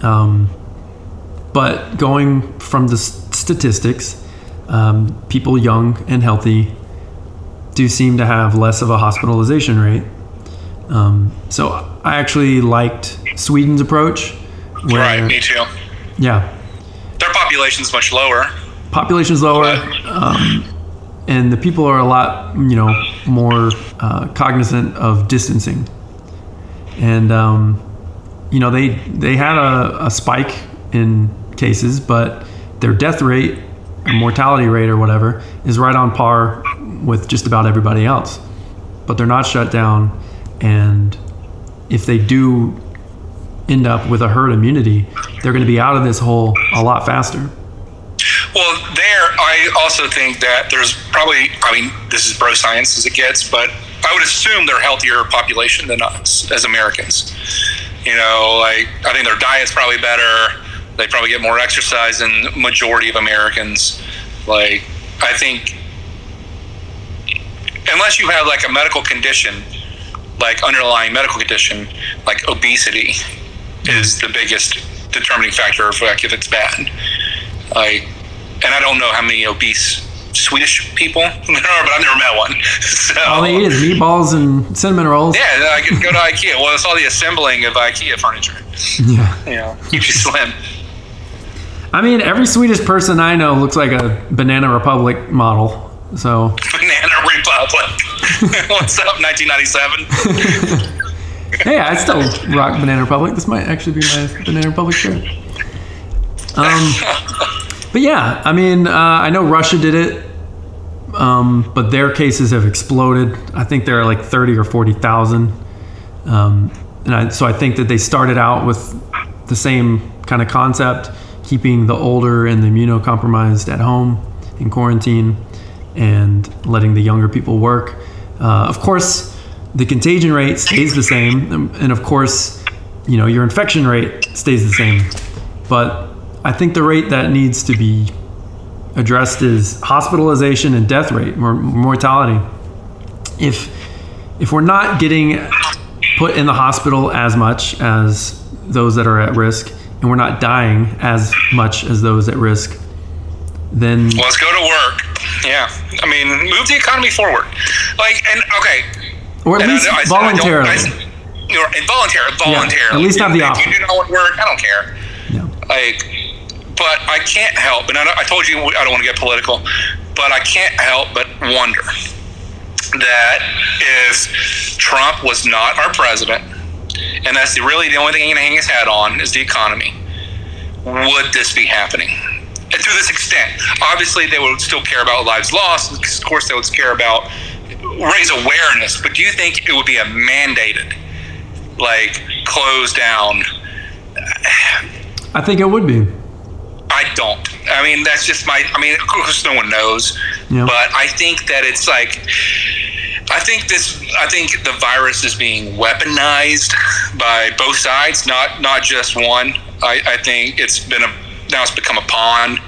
But going from the statistics, people young and healthy do seem to have less of a hospitalization rate. So I actually liked Sweden's approach. Where, right, me too. Yeah. Their population's much lower. And the people are a lot, you know, more cognizant of distancing. And, you know, they had a spike in cases, but their death rate, or mortality rate or whatever, is right on par with just about everybody else. But they're not shut down. And if they do end up with a herd immunity, they're going to be out of this hole a lot faster. Well, there, I also think that there's probably, I mean, this is bro science as it gets, but I would assume they're healthier population than us as Americans. You know, like, I think their diet's probably better. They probably get more exercise than the majority of Americans. Like, I think, unless you have, like, a medical condition, like, underlying medical condition, like obesity is the biggest determining factor of, like, if it's bad. Like, and I don't know how many obese Swedish people there are, but I've never met one. So, all they eat is meatballs and cinnamon rolls. Yeah, I could go to Ikea. Well, it's all the assembling of Ikea furniture. Yeah. You know, keeps you slim. I mean, every Swedish person I know looks like a Banana Republic model. So. Banana Republic. What's up, 1997? Hey, I still rock Banana Republic. This might actually be my Banana Republic shirt. But yeah, I mean, I know Russia did it, but their cases have exploded. I think there are like 30 or 40,000. So I think that they started out with the same kind of concept, keeping the older and the immunocompromised at home in quarantine and letting the younger people work. Of course, the contagion rate stays the same. And of course, you know, your infection rate stays the same. But I think the rate that needs to be addressed is hospitalization and death rate, mortality. If we're not getting put in the hospital as much as those that are at risk, and we're not dying as much as those at risk, then... Well, let's go to work. Yeah. I mean, move the economy forward. Like, and okay. Or at least voluntarily. Voluntarily. Yeah, at least have the option. If you do not want work, I don't care. Yeah. Like... But I can't help, and I told you I don't want to get political, but I can't help but wonder that if Trump was not our president, and that's really the only thing he's going to hang his hat on is the economy, would this be happening? And to this extent, obviously they would still care about lives lost, because of course they would care about raise awareness, but do you think it would be a mandated, like, close down? I think it would be. I don't. I mean, that's just my, I mean, of course no one knows, yeah. But I think that it's like, I think the virus is being weaponized by both sides, not just one. I think now it's become a pawn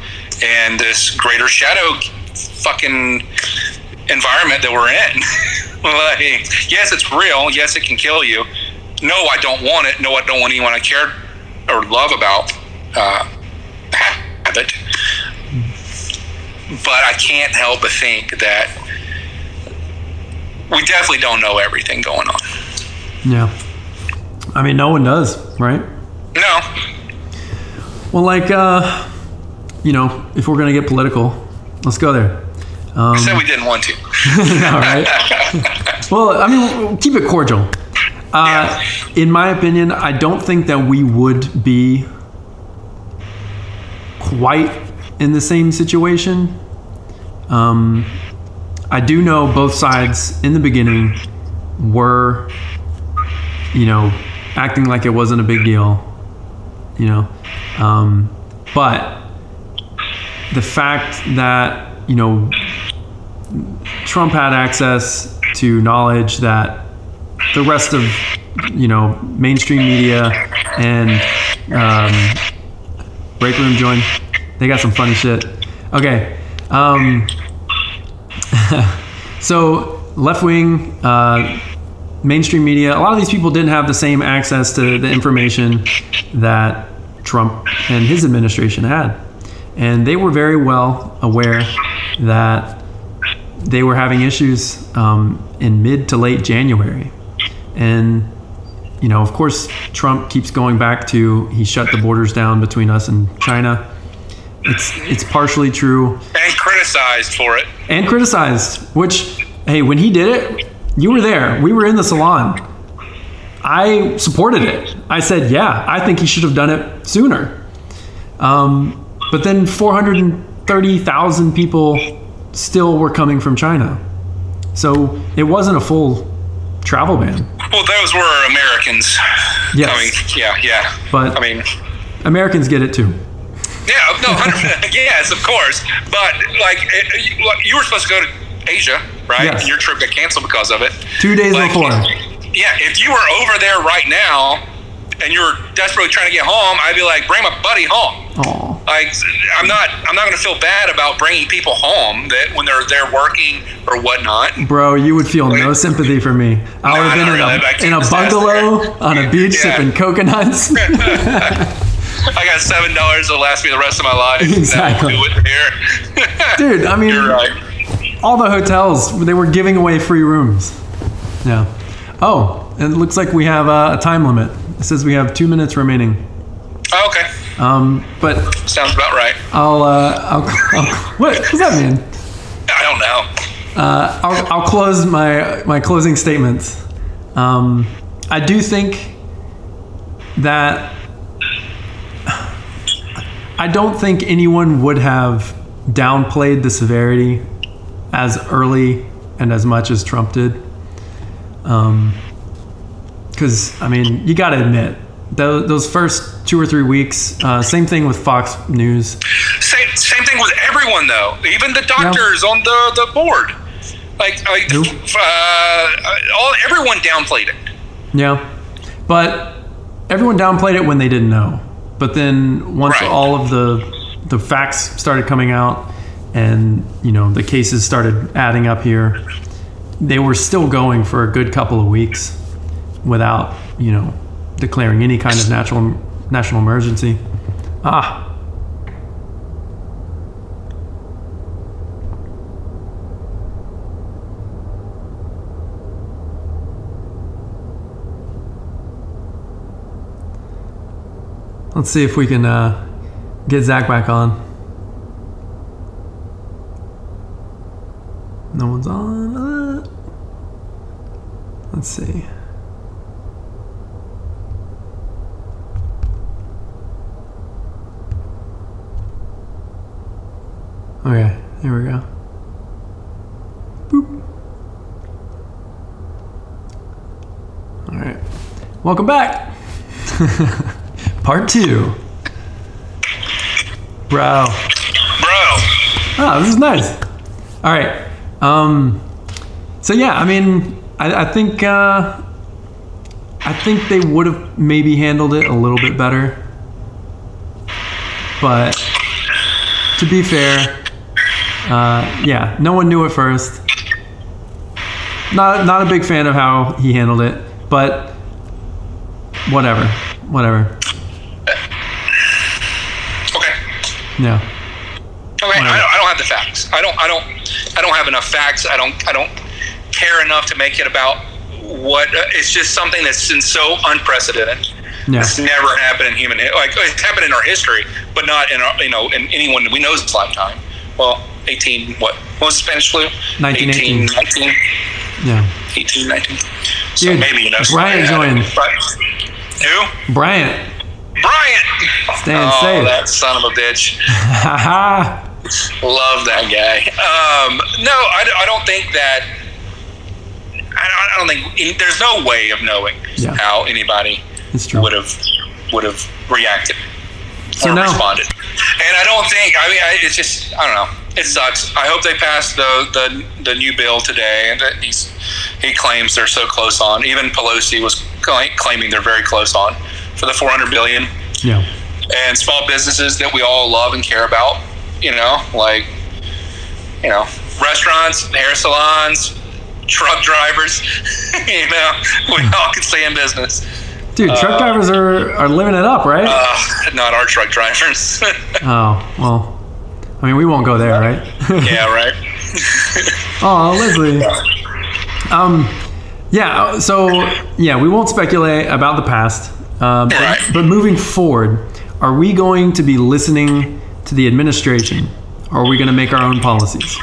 in this greater shadow fucking environment that we're in. Like, yes, it's real. Yes, it can kill you. No, I don't want it. No, I don't want anyone I care or love about have it. But I can't help but think that we definitely don't know everything going on. Yeah. I mean, no one does, right? No. Well, like, if we're going to get political, let's go there. I said we didn't want to. All right. Well, I mean, keep it cordial. Yeah. In my opinion, I don't think that we would be quite in the same situation. I do know both sides in the beginning were, acting like it wasn't a big deal, but the fact that, Trump had access to knowledge that the rest of, mainstream media and break room joined. They got some funny shit. Okay. So left wing, mainstream media, a lot of these people didn't have the same access to the information that Trump and his administration had. And they were very well aware that they were having issues in mid to late January. And, of course, Trump keeps going back to he shut the borders down between us and China. It's partially true. And criticized for it. And criticized, which, hey, when he did it, you were there. We were in the salon. I supported it. I said, yeah, I think he should have done it sooner. But then 430,000 people still were coming from China. So it wasn't a full travel ban. Well, those were Americans. Yes. I mean, yeah. But, I mean, Americans get it too. Yeah, no, 100%, yes, of course. But, like, you were supposed to go to Asia, right? Yes. And your trip got canceled because of it. 2 days before. Yeah, if you were over there right now and you were desperately trying to get home, I'd be like, bring my buddy home. Aww. Like, I'm not going to feel bad about bringing people home that when they're there working or whatnot. Bro, you would feel no sympathy for me. I would have been in a bungalow on a beach sipping coconuts. I got $7 that'll last me the rest of my life. Exactly. Do it here. Dude, I mean, you're right. All the hotels, they were giving away free rooms. Yeah. Oh, and it looks like we have a time limit. It says we have 2 minutes remaining. Oh, okay. But sounds about right. What does that mean? I don't know. I'll close my closing statements. I do think that I don't think anyone would have downplayed the severity as early and as much as Trump did. 'Cause, I mean, you got to admit, those first 2 or 3 weeks, same thing with Fox News. Same thing with everyone, though. Even the doctors on the board. Like everyone downplayed it. Yeah. But everyone downplayed it when they didn't know. But then once all of the facts started coming out and, the cases started adding up here, they were still going for a good couple of weeks without, declaring any kind of national emergency. Ah. Let's see if we can get Zach back on. No one's on. Let's see. Okay, here we go. Boop. Welcome back. Part two. Bro. Oh, this is nice. All right. So yeah, I mean, I think they would have maybe handled it a little bit better. But to be fair, yeah, no one knew at first. Not a big fan of how he handled it, but whatever. Okay. Yeah. Okay. Whatever. I don't have the facts. I don't have enough facts. I don't care enough to make it about what. It's just something that's been so unprecedented. Yeah. It's never happened in human, like it's happened in our history, but not in our, in anyone we know's lifetime. Well, 18, what was the Spanish flu? 1918. 19. Yeah. 18, 19. So dude, maybe Bryant joined. Who? Bryant. Stand safe. Oh, that son of a bitch. Love that guy. No, I don't think there's no way of knowing how anybody would have reacted or responded. And I don't think. I mean, it's just, I don't know. It sucks. I hope they pass the new bill today that he claims they're so close on. Even Pelosi was claiming they're very close on for the $400 billion. Yeah. And small businesses that we all love and care about, restaurants, hair salons, truck drivers, we all can stay in business. Dude, truck drivers are living it up, right? Not our truck drivers. Oh, well. I mean, we won't go there, right? Yeah, right. Oh, Leslie. Yeah. So, yeah, we won't speculate about the past. But moving forward, are we going to be listening to the administration, or are we going to make our own policies?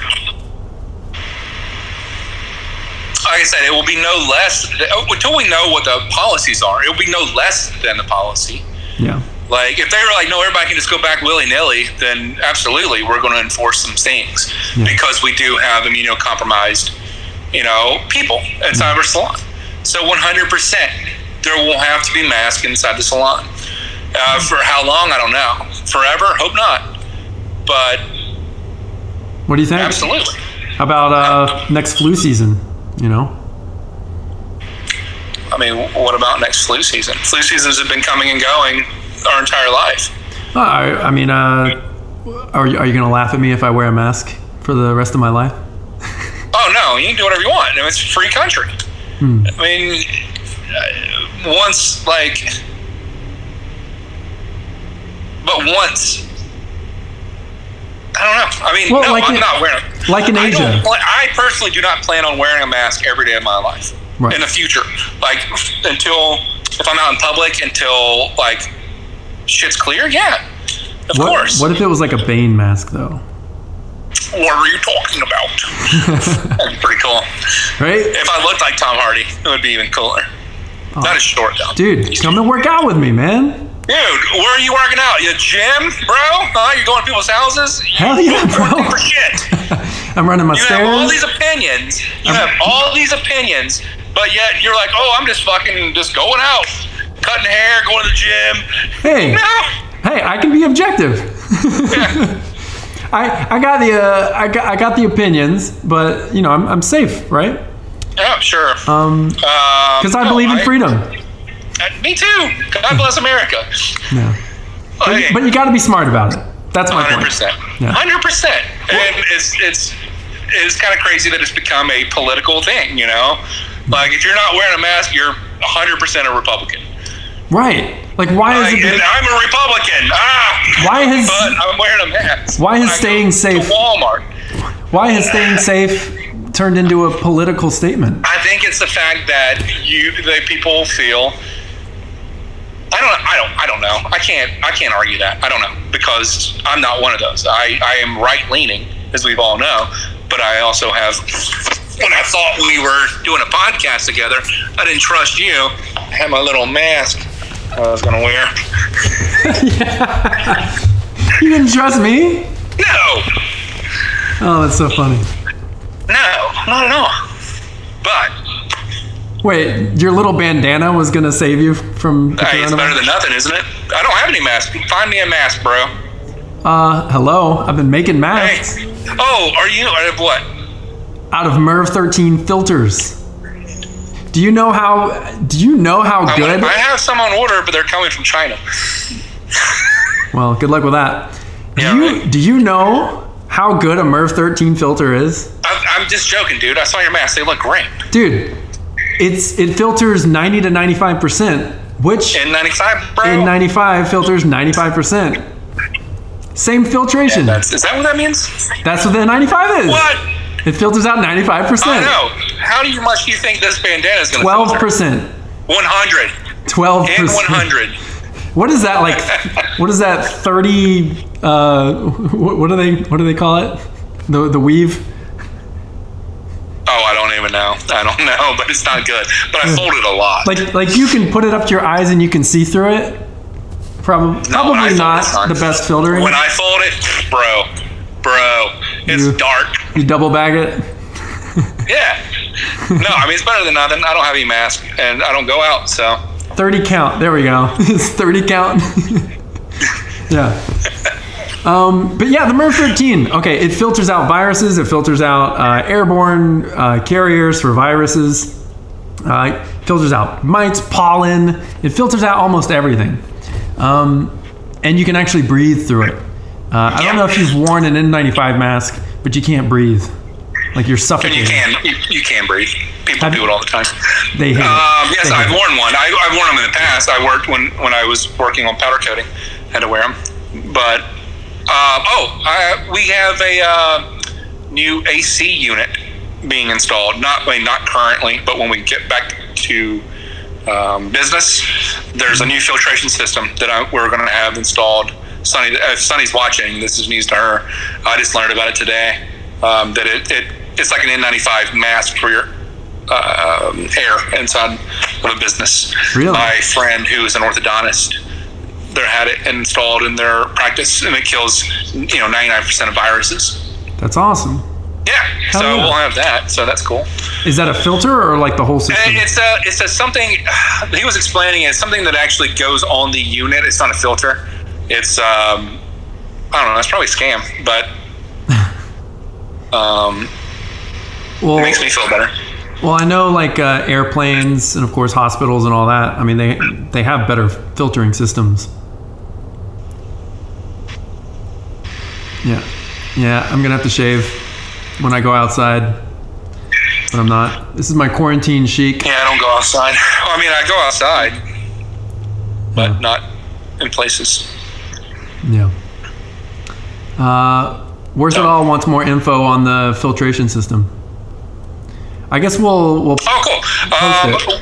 Like I said, it will be no less until we know what the policies are. It will be no less than the policy. Yeah. Like, if they were like, no, everybody can just go back willy-nilly, then absolutely we're going to enforce some things because we do have immunocompromised, people inside our salon. So 100% there will have to be masks inside the salon. For how long? I don't know. Forever? Hope not. But what do you think? Absolutely. How about next flu season, I mean, what about next flu season? Flu seasons have been coming and going our entire life. Are you gonna laugh at me if I wear a mask for the rest of my life? Oh no, you can do whatever you want. It's a free country. I mean, I don't know. I mean, I'm not wearing. Like in Asia, I personally do not plan on wearing a mask every day of my life in the future. Like if I'm out in public until shit's clear, course. What if it was like a Bane mask, though? What were you talking about? That'd be pretty cool, right? If I looked like Tom Hardy, it would be even cooler. Oh. Not as short, though. Dude, come and work out with me, man. Dude, where are you working out? Your gym, bro? You're going to people's houses? Hell yeah, bro. For shit. I'm running my stairs. You have all these opinions. But yet you're like, I'm just fucking just going out. Cutting hair, going to the gym. Hey, I can be objective. Yeah. I got the opinions, but I'm safe, right? Yeah, sure. Because I believe in freedom. Me too. God bless America. No. But you got to be smart about it. That's my 100%. Point. Yeah. 100%. And it's kind of crazy that it's become a political thing. Like if you're not wearing a mask, you're 100% a Republican. Right. Like, why is it? And I'm a Republican. But I'm wearing a mask. Why is staying safe? To Walmart. Why has staying safe turned into a political statement? I think it's the fact that the people feel. I don't know. I can't argue that. I don't know, because I'm not one of those. I am right leaning, as we've all know, but I also have. When I thought we were doing a podcast together, I didn't trust you. I had my little mask I was going to wear. Yeah. You didn't trust me? No. Oh, that's so funny. No, not at all. But Wait, your little bandana was going to save you from... Hey, it's better than nothing, isn't it? I don't have any masks. Find me a mask, bro. Hello. I've been making masks. Hey. Oh, are you? Out of what? Out of MERV-13 filters. Do you know how good? I have some on order, but they're coming from China. Well, good luck with that. Do you know how good a MERV-13 filter is? I'm just joking, dude. I saw your mask. They look great. Dude, it filters 90 to 95%, which N95, bro. N95 filters 95%. Same filtration. Yeah, is that what that means? That's what the N95 is. What? It filters out 95%. I know. How much do you think this bandana is going to filter? 12%. 100. 12%. And 100. What is that like? What is that 30? What do they call it? The weave. Oh, I don't even know. I don't know, but it's not good. But I fold it a lot. Like you can put it up to your eyes and you can see through it. Probably not the best filtering. When I fold it, bro, it's dark. You double bag it? Yeah. No, I mean, it's better than nothing. I don't have any mask, and I don't go out, so. 30 count. There we go. It's 30 count. Yeah. But yeah, the MERV-13. Okay, it filters out viruses. It filters out airborne carriers for viruses. It filters out mites, pollen. It filters out almost everything. And you can actually breathe through it. I don't know if you've worn an N95 mask, but you can't breathe. Like you're suffocating. You can breathe. People do it all the time. They hate it. Yes, I've worn one. I've worn them in the past. I worked when I was working on powder coating. Had to wear them. But, we have a new AC unit being installed. Not currently, but when we get back to... business, there's a new filtration system that we're going to have installed. Sonny, if Sonny's watching, this is news to her. I just learned about it today. That it's like an N95 mask for your hair inside of a business. Really? My friend who is an orthodontist, they had it installed in their practice, and it kills 99% of viruses. That's awesome. Yeah, hell so yeah. We'll have that. So that's cool. Is that a filter or like the whole system? It's a something. He was explaining it's something that actually goes on the unit. It's not a filter. It's I don't know. It's probably a scam, but well, it makes me feel better. Well, I know like airplanes and of course hospitals and all that. I mean they have better filtering systems. Yeah. I'm gonna have to shave. When I go outside, but I'm not. This is my quarantine chic. Yeah, I don't go outside. I mean, I go outside, but not in places. Yeah. Worth It All wants more info on the filtration system. I guess we'll. Oh, cool.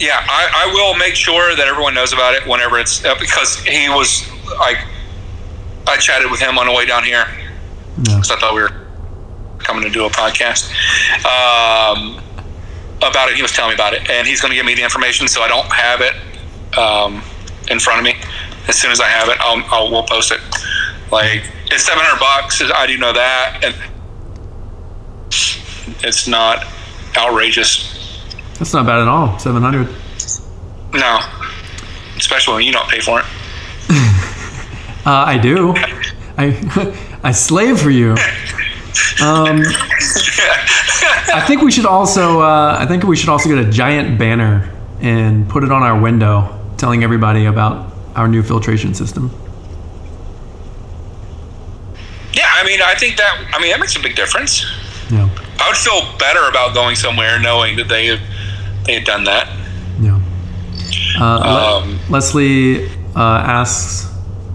Yeah, I will make sure that everyone knows about it whenever it's because he was like, I chatted with him on the way down here because I thought we were coming to do a podcast about it. He was telling me about it, and he's going to give me the information, so I don't have it in front of me. As soon as I have it, we'll post it. Like, it's $700. I do know that, and it's not outrageous. That's not bad at all. $700. No, especially when you don't pay for it. I do. I slave for you. I think we should also get a giant banner and put it on our window telling everybody about our new filtration system. Yeah, I mean that makes a big difference. Yeah. I would feel better about going somewhere knowing that they had done that. Yeah. Leslie asks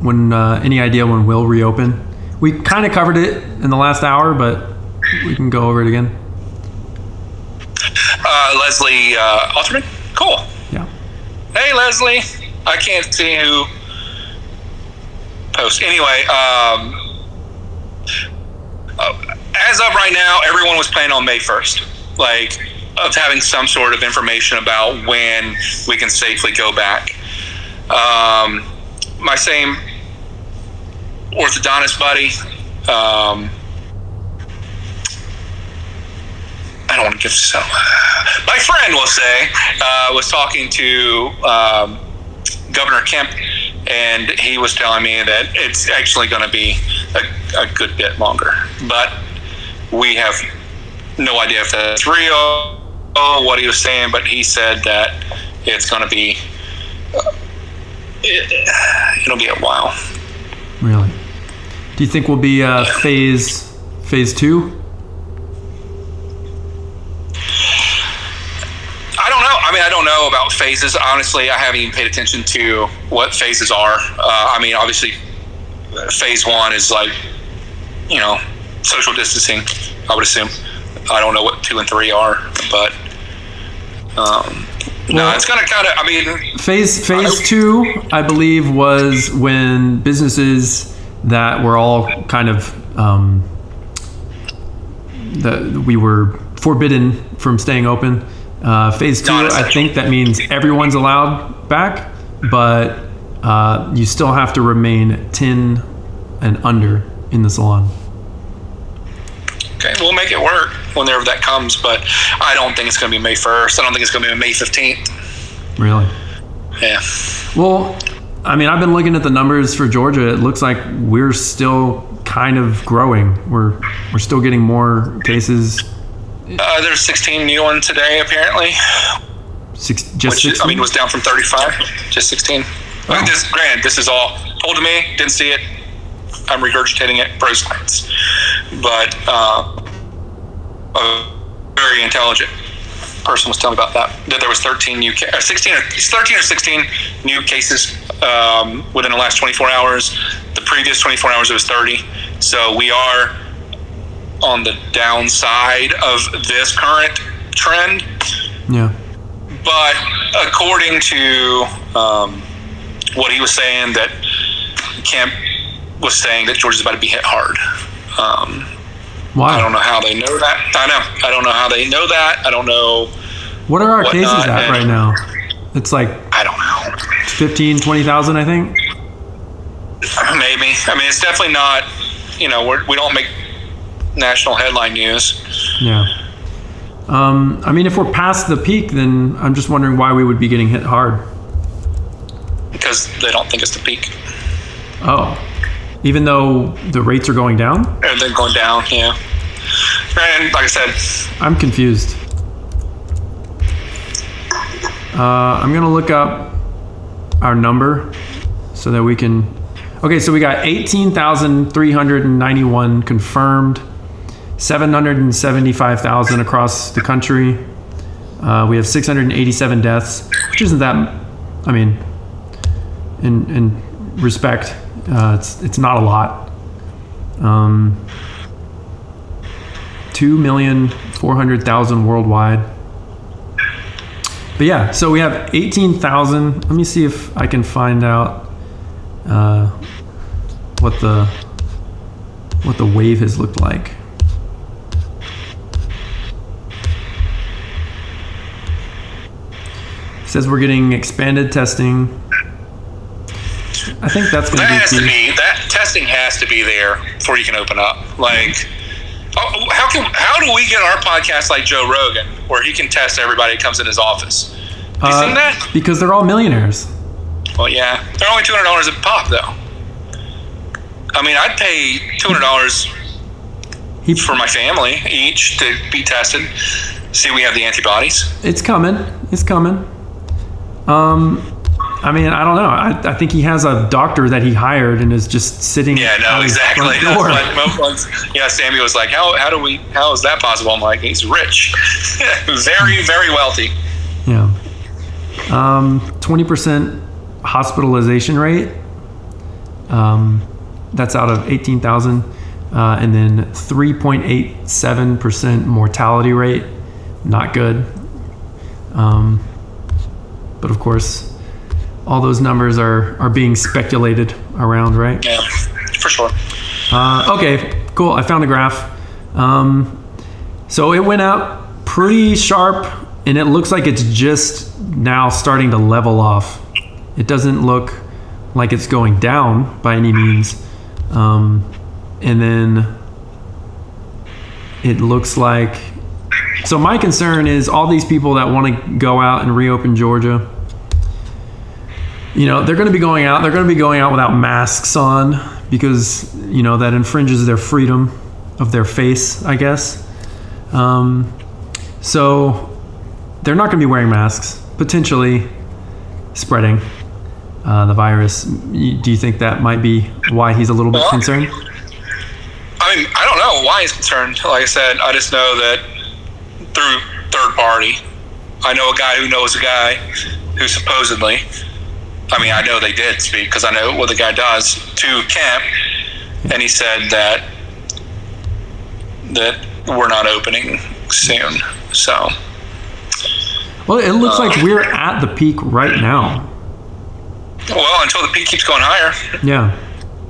when any idea when we'll reopen. We kind of covered it in the last hour, but we can go over it again. Leslie Alterman? Cool. Yeah. Hey, Leslie. I can't see who posts. Anyway, as of right now, everyone was planning on May 1st, like, of having some sort of information about when we can safely go back. My same... orthodontist buddy I don't want to give so. My friend, we'll say, was talking to Governor Kemp, and he was telling me that it's actually going to be a good bit longer. But we have no idea if that's real, what he was saying, but he said that it's going to be, it'll be a while. Really? Do you think we'll be phase two? I don't know about phases. Honestly, I haven't even paid attention to what phases are. I mean, obviously, phase one is like, you know, social distancing, I would assume. I don't know what 2 and 3 are, but no, it's going to kind of, I mean. Phase two, I believe, was when businesses that were all kind of, that we were forbidden from staying open. Phase 2, I think that means everyone's allowed back, but you still have to remain 10 and under in the salon. Okay, we'll make it work whenever that comes, but I don't think it's going to be May 1st. I don't think it's going to be May 15th. Really? Yeah. Well, I mean, I've been looking at the numbers for Georgia. It looks like we're still kind of growing. We're still getting more cases. There's 16 new ones today, apparently. I mean, it was down from 35. Just 16. Oh. Like this, granted, this is all told to me. Didn't see it. I'm regurgitating it. Pro science. But a very intelligent person was telling me about that there was 13 or 16 new cases within the last 24 hours. The previous 24 hours, it was 30. So we are on the downside of this current trend. Yeah. But according to what he was saying, that Kemp was saying that Georgia's about to be hit hard. Wow. I don't know how they know that. I don't know how they know that. I don't know. What are our cases at right now? It's like, I don't know, 15, 20,000, I think. Maybe. I mean, it's definitely not, you know, we don't make national headline news. Yeah. I mean, if we're past the peak, then I'm just wondering why we would be getting hit hard. Because they don't think it's the peak. Oh. Even though the rates are going down? And they're going down, yeah. And like I said, I'm confused. I'm going to look up our number so that we can. Okay, so we got 18,391 confirmed. 775,000 across the country. We have 687 deaths, which isn't that, I mean, in respect, it's not a lot. 2,400,000 worldwide. But yeah, so we have 18,000. Let me see if I can find out what the wave has looked like. Says we're getting expanded testing. I think that's going to be that testing has to be there before you can open up. Like, how do we get our podcast like Joe Rogan, where he can test everybody that comes in his office? Have you seen that? Because they're all millionaires. Well, yeah, they're only $200 a pop, though. I mean, I'd pay $200 for my family each to be tested. See, we have the antibodies. It's coming. I mean, I don't know. I think he has a doctor that he hired and is just sitting. Yeah, no, exactly. Yeah, Sammy was like, how is that possible? I'm like, he's rich. Very, very wealthy. Yeah. 20% hospitalization rate. That's out of 18,000. And then 3.87% mortality rate. Not good. But of course, all those numbers are being speculated around, right? Yeah, for sure. Okay, cool. I found a graph. So it went up pretty sharp, and it looks like it's just now starting to level off. It doesn't look like it's going down by any means. And then it looks like So my concern is all these people that want to go out and reopen Georgia, you know, they're going to be going out. They're going to be going out without masks on because, you know, that infringes their freedom of their face, I guess. So they're not going to be wearing masks, potentially spreading the virus. Do you think that might be why he's a little bit concerned? I mean, I don't know why he's concerned. Like I said, I just know that through third party, I know a guy who knows a guy who supposedly, I mean, I know they did speak because I know what the guy does to camp. And he said that we're not opening soon. So, well, it looks like we're at the peak right now. Well, until the peak keeps going higher. Yeah.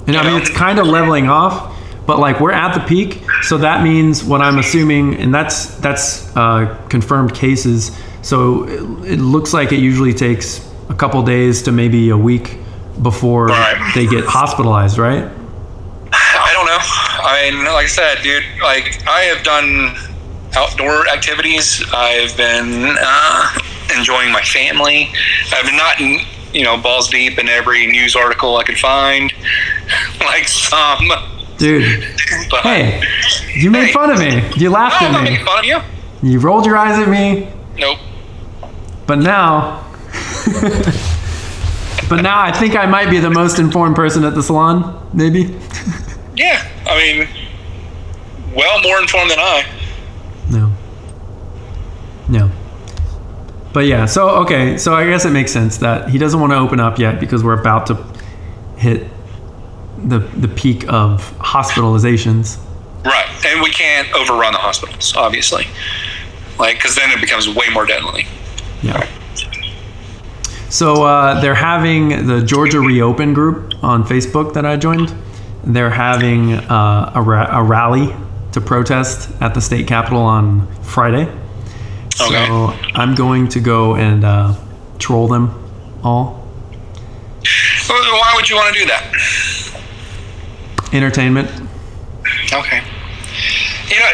And I mean, it's kind of leveling off, but like we're at the peak. So that means what I'm assuming, and that's confirmed cases. So it looks like it usually takes a couple days to maybe a week before they get hospitalized, right? I don't know. I mean, like I said, dude, like I have done outdoor activities. I've been enjoying my family. I've not, you know, balls deep in every news article I could find, like some. Dude, but, hey, you made fun of me. You laughed at me. I'm not making fun of you. You rolled your eyes at me. Nope. But now... But now I think I might be the most informed person at the salon, maybe. Yeah, I mean, well, more informed than I. No. But yeah, so I guess it makes sense that he doesn't want to open up yet because we're about to hit the peak of hospitalizations. Right, and we can't overrun the hospitals, obviously. Like, because then it becomes way more deadly. Yeah. So they're having the Georgia Reopen group on Facebook that I joined. They're having a rally to protest at the state capitol on Friday. Okay. So I'm going to go and troll them all. Why would you want to do that? Entertainment. Okay. You know,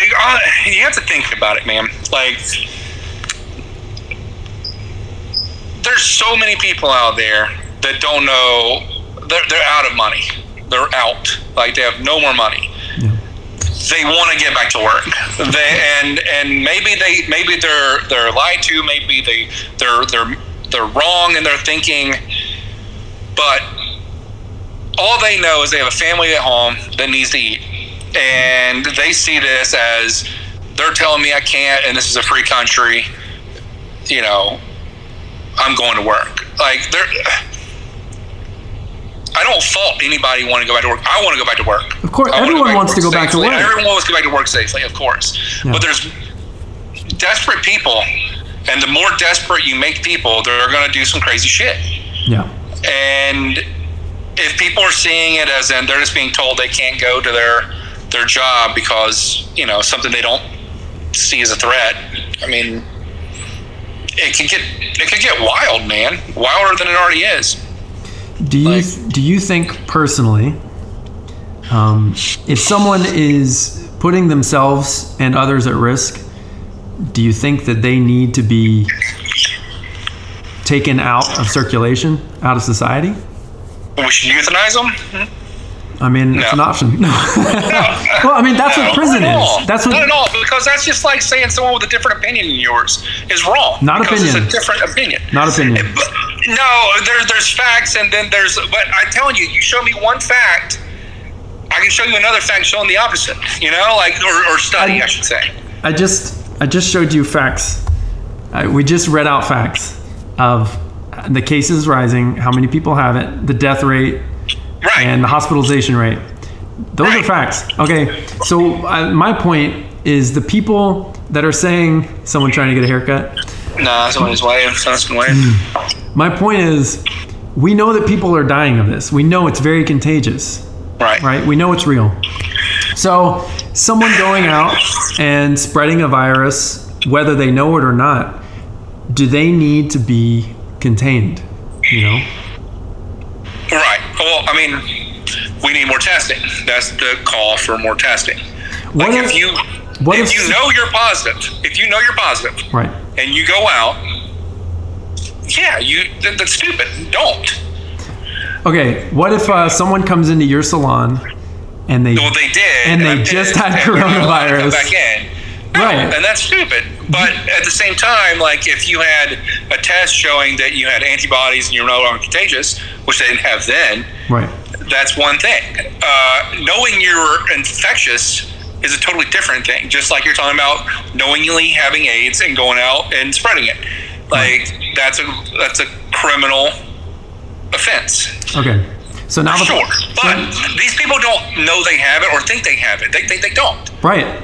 you have to think about it, man. Like... there's so many people out there that don't know they're out of money. They're out. Like they have no more money. Yeah. They want to get back to work. And maybe they're lied to. Maybe they're wrong in their thinking. But all they know is they have a family at home that needs to eat, and they see this as they're telling me I can't, and this is a free country. You know. I'm going to work. Like, I don't fault anybody wanting to go back to work. I want to go back to work. Of course, everyone wants to go back to work. Everyone wants to go back to work safely, of course. Yeah. But there's desperate people, and the more desperate you make people, they're going to do some crazy shit. Yeah. And if people are seeing it as in they're just being told they can't go to their job because, you know, something they don't see as a threat, I mean... It could get wild, man. Wilder than it already is. Do you think personally, if someone is putting themselves and others at risk, do you think that they need to be taken out of circulation, out of society? We should euthanize them. I mean, it's an option. No. Well, I mean, that's what prison is. That's what... Not at all, because that's just like saying someone with a different opinion than yours is wrong. It's a different opinion. Not opinion. No, there's facts, and then there's... But I'm telling you, you show me one fact, I can show you another fact showing the opposite, you know? Like, or study, I should say. I just showed you facts. We just read out facts of the cases rising, how many people have it, the death rate... Right. And the hospitalization rate. Those are facts. Okay, so my point is the people that are saying... Someone trying to get a haircut? Nah, someone's waving. My point is we know that people are dying of this. We know it's very contagious. Right? We know it's real. So someone going out and spreading a virus, whether they know it or not, do they need to be contained? You know? Right. Well, I mean, we need more testing. That's the call for more testing. What like if you If you know you're positive, right, and you go out, that's stupid. Don't. Okay, what if someone comes into your salon and they just had coronavirus? Back in. No, right, and that's stupid. But at the same time, like if you had a test showing that you had antibodies and you're no longer contagious, which they didn't have then, right? That's one thing. Knowing you're infectious is a totally different thing. Just like you're talking about knowingly having AIDS and going out and spreading it, like that's a criminal offense. Okay, so now these people don't know they have it or think they have it. They think they don't. Right.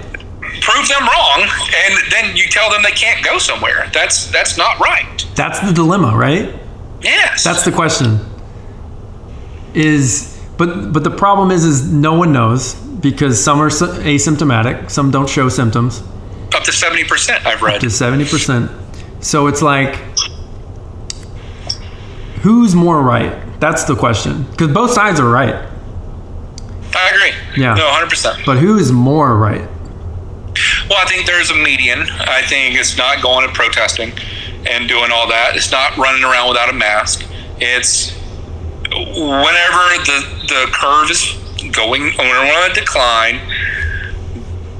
Prove them wrong, and then you tell them they can't go somewhere. That's not right. That's the dilemma, right? Yes. That's the question. But the problem is no one knows, because some are asymptomatic, some don't show symptoms. Up to 70%, I've read. Up to 70%. So it's like, who's more right? That's the question, because both sides are right. I agree. Yeah. No, 100%. But who is more right? Well, I think there's a median. I think it's not going and protesting and doing all that. It's not running around without a mask. It's whenever the curve is going, when we're on a decline,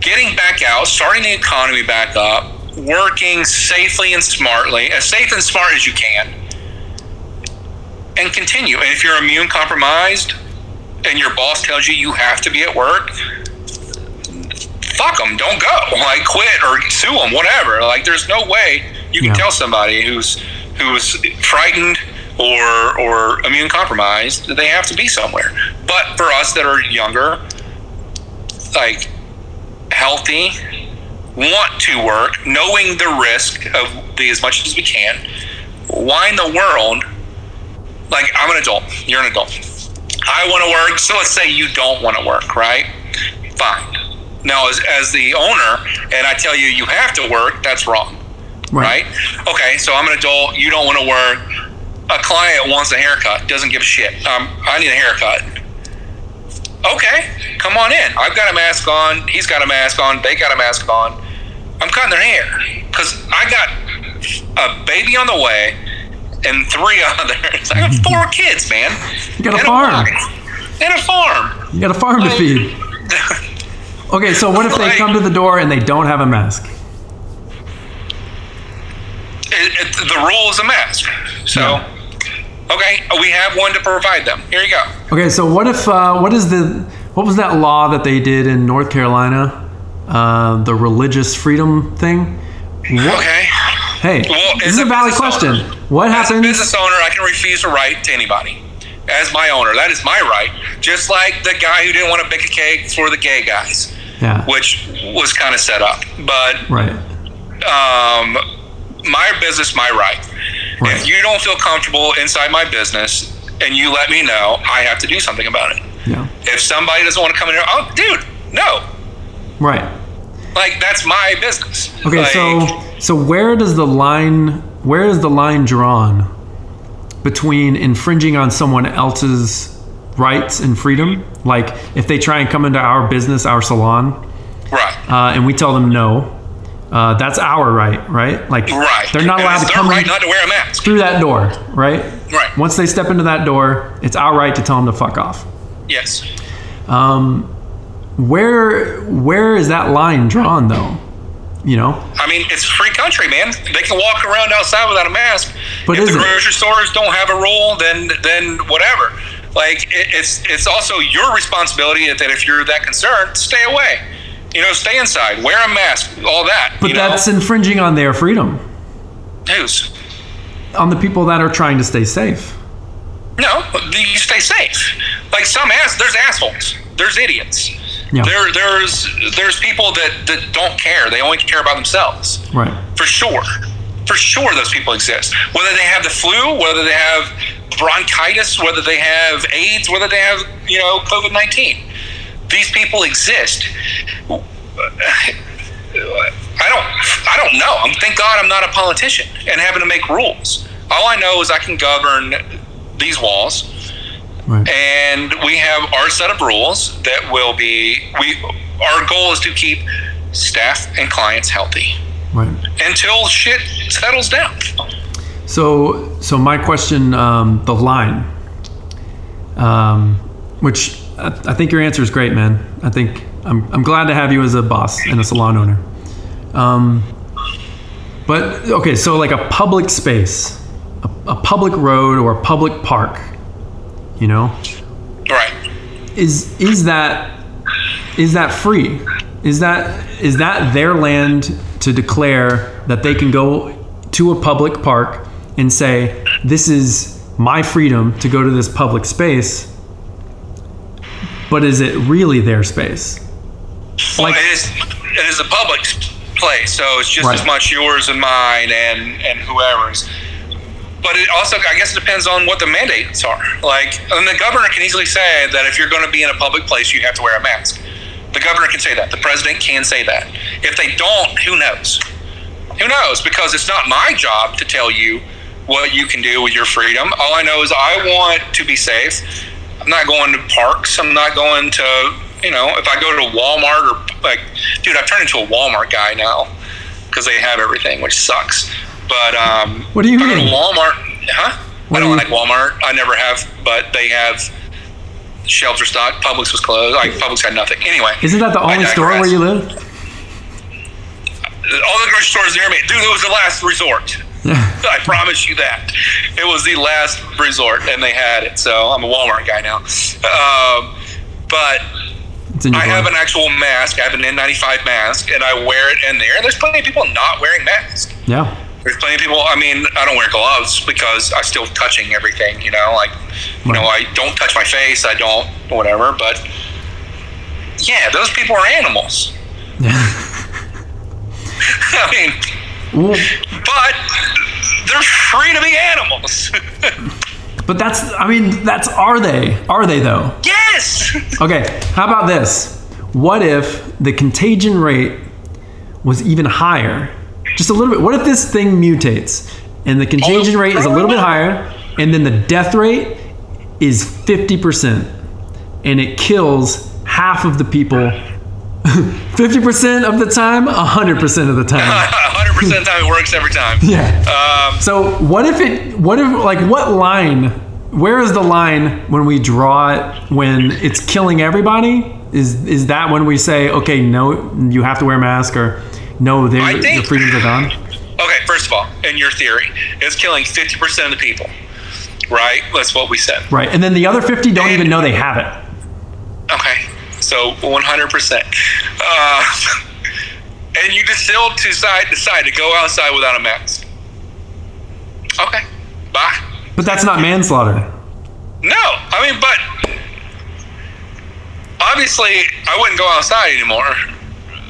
getting back out, starting the economy back up, working safely and smartly, as safe and smart as you can, and continue. And if you're immune compromised and your boss tells you you have to be at work, fuck them, don't go, like quit or sue them, whatever. Like there's no way you can tell somebody who's frightened or immune compromised that they have to be somewhere. But for us that are younger, like healthy, want to work, knowing the risk of the as much as we can, why in the world, like I'm an adult, you're an adult, I want to work, so let's say you don't want to work, right? Fine. Now, as the owner, and I tell you, you have to work, that's wrong, right? Okay, so I'm an adult, you don't want to work. A client wants a haircut, doesn't give a shit. I need a haircut. Okay, come on in. I've got a mask on, he's got a mask on, they got a mask on. I'm cutting their hair because I got a baby on the way and three others. I got four kids, man. You got a farm. And a farm. You got a farm to feed. Okay, so what if they come to the door and they don't have a mask? The rule is a mask. So, Okay, we have one to provide them. Here you go. Okay, so what if what was that law that they did in North Carolina, the religious freedom thing? Okay. Hey, this is a valid question. What happens? As a business owner, I can refuse to write to anybody. As my owner, that is my right. Just like the guy who didn't want to bake a cake for the gay guys. Yeah. Which was kind of set up. But my business, my right. If you don't feel comfortable inside my business and you let me know, I have to do something about it. Yeah. If somebody doesn't want to come in here, oh, dude, no. Right. Like, that's my business. Okay, like, so where is the line drawn between infringing on someone else's rights and freedom? Like if they try and come into our business, our salon, and we tell them no, that's our right? Like they're not allowed to come right not to wear a mask through that door, right? Right. Once they step into that door, it's our right to tell them to fuck off. Yes. Where is that line drawn though? You know? I mean, it's a free country, man. They can walk around outside without a mask. But if the grocery stores don't have a rule, then whatever. Like, it's also your responsibility that if you're that concerned, stay away. You know, stay inside, wear a mask, all that. But that's infringing on their freedom. Whose? On the people that are trying to stay safe. No, you stay safe. Like, there's assholes. There's idiots. Yeah. There's people that don't care. They only care about themselves. Right. For sure those people exist. Whether they have the flu, whether they have bronchitis, whether they have AIDS, whether they have, COVID-19. These people exist. I don't know. Thank God I'm not a politician and having to make rules. All I know is I can govern these walls. Right. And we have our set of rules that will be, our goal is to keep staff and clients healthy. Right. Until shit settles down. So my question, the line, which I think your answer is great, man. I think I'm glad to have you as a boss and a salon owner. But okay, so like a public space, a public road or a public park, you know, right? Is that free? Is that their land to declare that they can go to a public park and say, this is my freedom to go to this public space? But is it really their space? Well, like, it is a public place, so it's just right. as much yours and mine and whoever's. But it also, I guess, it depends on what the mandates are. Like, and the governor can easily say that if you're going to be in a public place, you have to wear a mask. The governor can say that. The president can say that. If they don't, who knows? Who knows? Because it's not my job to tell you what you can do with your freedom. All I know is I want to be safe. I'm not going to parks. I'm not going to, you know, if I go to Walmart or like, dude, I've turned into a Walmart guy now because they have everything, which sucks. But what do you mean? Walmart, huh? I don't like Walmart. I never have, but they have shelter stock. Publix was closed. Like Publix had nothing. Anyway, isn't that the only store where you live? All the grocery stores near me, dude. It was the last resort. I promise you that. It was the last resort, and they had it. So I'm a Walmart guy now. But I have an actual mask. I have an N95 mask, and I wear it in there. And there's plenty of people not wearing masks. Yeah. There's plenty of people, I mean, I don't wear gloves because I'm still touching everything, you know, like, you know, I don't touch my face, I don't, whatever, but yeah, those people are animals. I mean, but they're free to be animals. But are they though? Yes! Okay, how about this? What if the contagion rate was even higher? Just a little bit. What if this thing mutates and the contagion rate is a little bit higher and then the death rate is 50% and it kills half of the people 50% of the time, 100% of the time. 100% of the time it works every time. Yeah. So what line, where is the line when we draw it, when it's killing everybody? Is that when we say, okay, no, you have to wear a mask, or no, the freedoms are gone? Okay, first of all, in your theory, it's killing 50% of the people, right? That's what we said. Right, and then the other 50 don't even know they have it. Okay, so 100%. And you just still decide to go outside without a mask. Okay, bye. But that's not manslaughter. No, I mean, but obviously I wouldn't go outside anymore.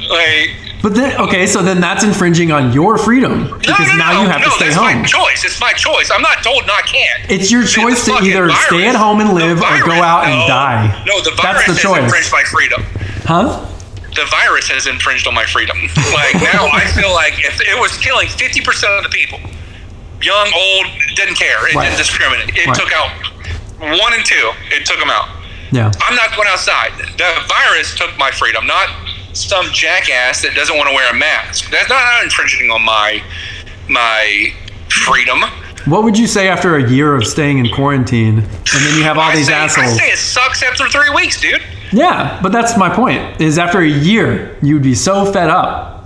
Like... But then, okay, so then that's infringing on your freedom because now you have to stay home. It's my choice. It's my choice. I'm not told not can't. It's your choice to either stay at home and live or go out and die. No, the virus has infringed my freedom. Huh? The virus has infringed on my freedom. Like, now I feel like if it was killing 50% of the people, young, old, didn't care. It didn't discriminate. It took out 1 and 2. It took them out. Yeah. I'm not going outside. The virus took my freedom, not some jackass that doesn't want to wear a mask. That's not infringing on my freedom. What would you say after a year of staying in quarantine, and then you have all these assholes? I say it sucks after 3 weeks, dude. Yeah, but that's my point, is after a year, you'd be so fed up.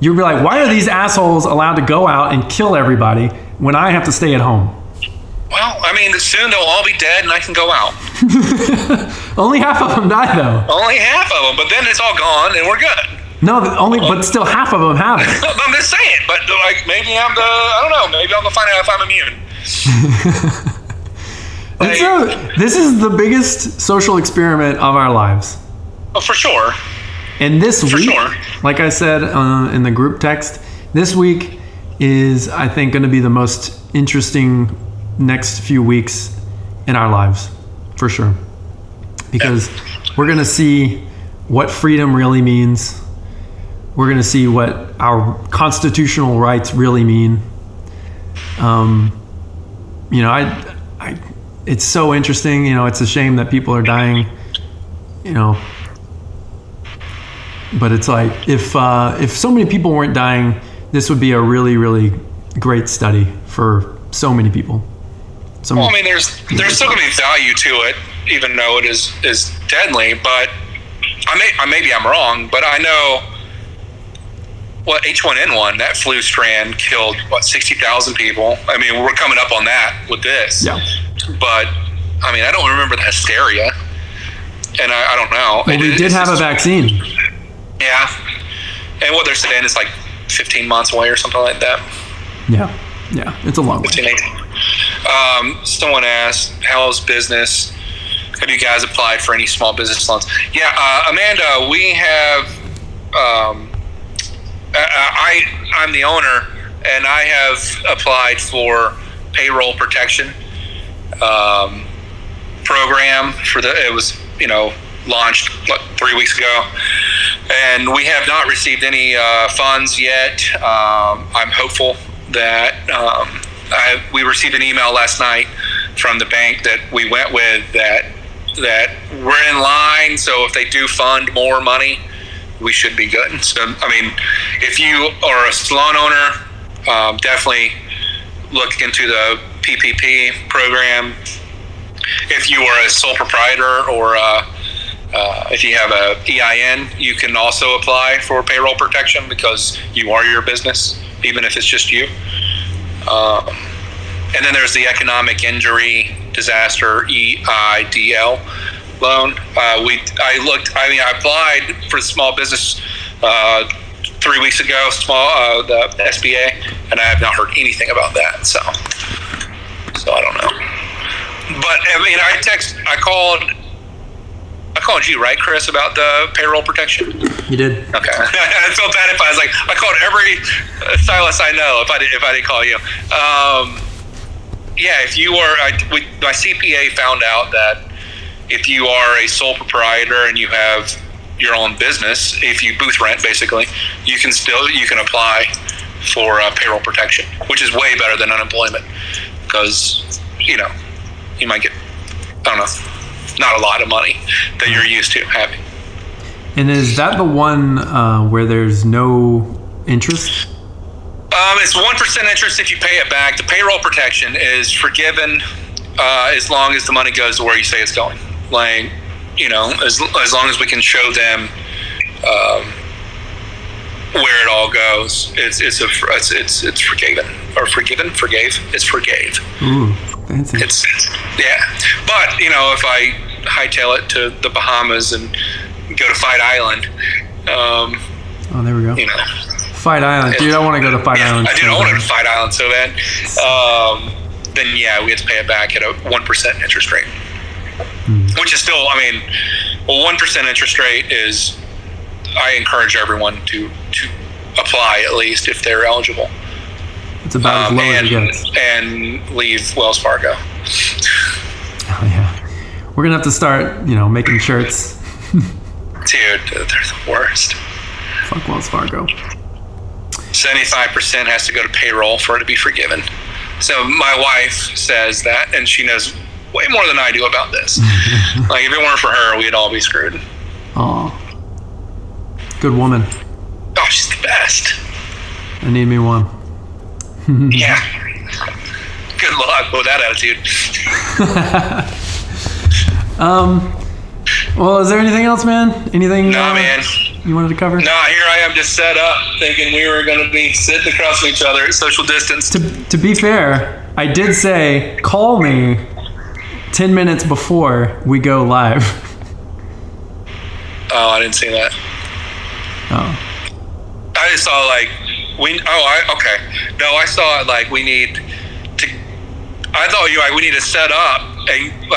You'd be like, why are these assholes allowed to go out and kill everybody when I have to stay at home? Well, I mean, soon they'll all be dead and I can go out. Only half of them die, though. Only half of them, but then it's all gone and we're good. No, but still half of them have it. I'm just saying, but like maybe I don't know, maybe I'll go find out if I'm immune. This is the biggest social experiment of our lives. Oh, for sure. And this week, like I said in the group text, this week is, I think, going to be the most interesting next few weeks in our lives, for sure, because we're going to see what freedom really means. We're going to see what our constitutional rights really mean. You know, I it's so interesting. You know, it's a shame that people are dying, you know, But it's like, if so many people weren't dying, this would be a really, really great study for so many people. Well, I mean, there's still going to be value to it, even though it is deadly. But maybe I'm wrong, but I know what H1N1, that flu strand killed, 60,000 people. I mean, we're coming up on that with this. Yeah. But I mean, I don't remember the hysteria, and I don't know. Well, we did have a vaccine. Yeah, and what they're saying is like 15 months away or something like that. Yeah, yeah, it's a long way. 18. Someone asked, how's business? Have you guys applied for any small business loans? Yeah, Amanda, we have, I'm the owner, and I have applied for payroll protection program it was, launched 3 weeks ago, and we have not received any funds yet. I'm hopeful that, we received an email last night from the bank that we went with that we're in line. So if they do fund more money, we should be good. So, I mean, if you are a salon owner, definitely look into the PPP program. If you are a sole proprietor or if you have a EIN, you can also apply for payroll protection because you are your business, even if it's just you. And then there's the economic injury disaster EIDL loan. I applied for small business 3 weeks ago, the SBA, and I have not heard anything about that. So I don't know. But I mean, I called you, right, Chris, about the payroll protection? You did. Okay. I felt bad if I was like, I called every stylist I know if I didn't call you. Yeah, if you are, my CPA found out that if you are a sole proprietor and you have your own business, if you booth rent, basically, you can apply for payroll protection, which is way better than unemployment because, you might get, not a lot of money that you're used to having. And is that the one where there's no interest? It's 1% interest if you pay it back. The payroll protection is forgiven as long as the money goes to where you say it's going. Like, as long as we can show them where it all goes, it's forgiven or forgiven, forgave. It's forgave. Ooh. It's yeah, but if I hightail it to the Bahamas and go to Fight Island, there we go. Fight Island, dude. I want to go to Fight Island. I do. I want to Fight Island so bad. Then yeah, we have to pay it back at a 1% interest rate, which is still, a 1% interest rate is. I encourage everyone to apply at least if they're eligible. It's about as low as it gets. And leave Wells Fargo. Oh, yeah. We're going to have to start, making shirts. Dude, they're the worst. Fuck Wells Fargo. 75% has to go to payroll for it to be forgiven. So my wife says that, and she knows way more than I do about this. Like, if it weren't for her, we'd all be screwed. Oh. Good woman. Oh, she's the best. I need me one. Yeah. Good luck with that attitude. Well, is there anything else, man? Anything? Nah, man. You wanted to cover? Nah, here I am just set up thinking we were going to be sitting across from each other at social distance. To be fair, I did say call me 10 minutes before we go live. Oh, I didn't see that. Oh. I just saw okay. No, I saw it we need to set up and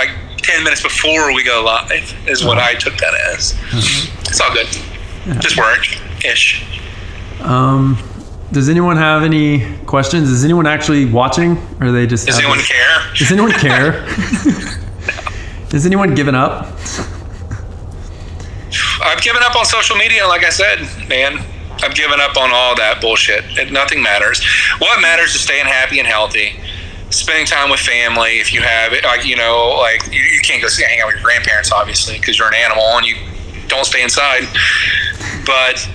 10 minutes before we go live is what I took that as. It's all good. Yeah. Just work-ish. Does anyone have any questions? Is anyone actually watching? Or are they just... Does anyone care? Is anyone giving up? I've given up on social media, like I said, man. I've given up on all that bullshit. Nothing matters. What matters is staying happy and healthy, spending time with family. If you have it, you can't go hang out with your grandparents, obviously, because you're an animal and you don't stay inside. But,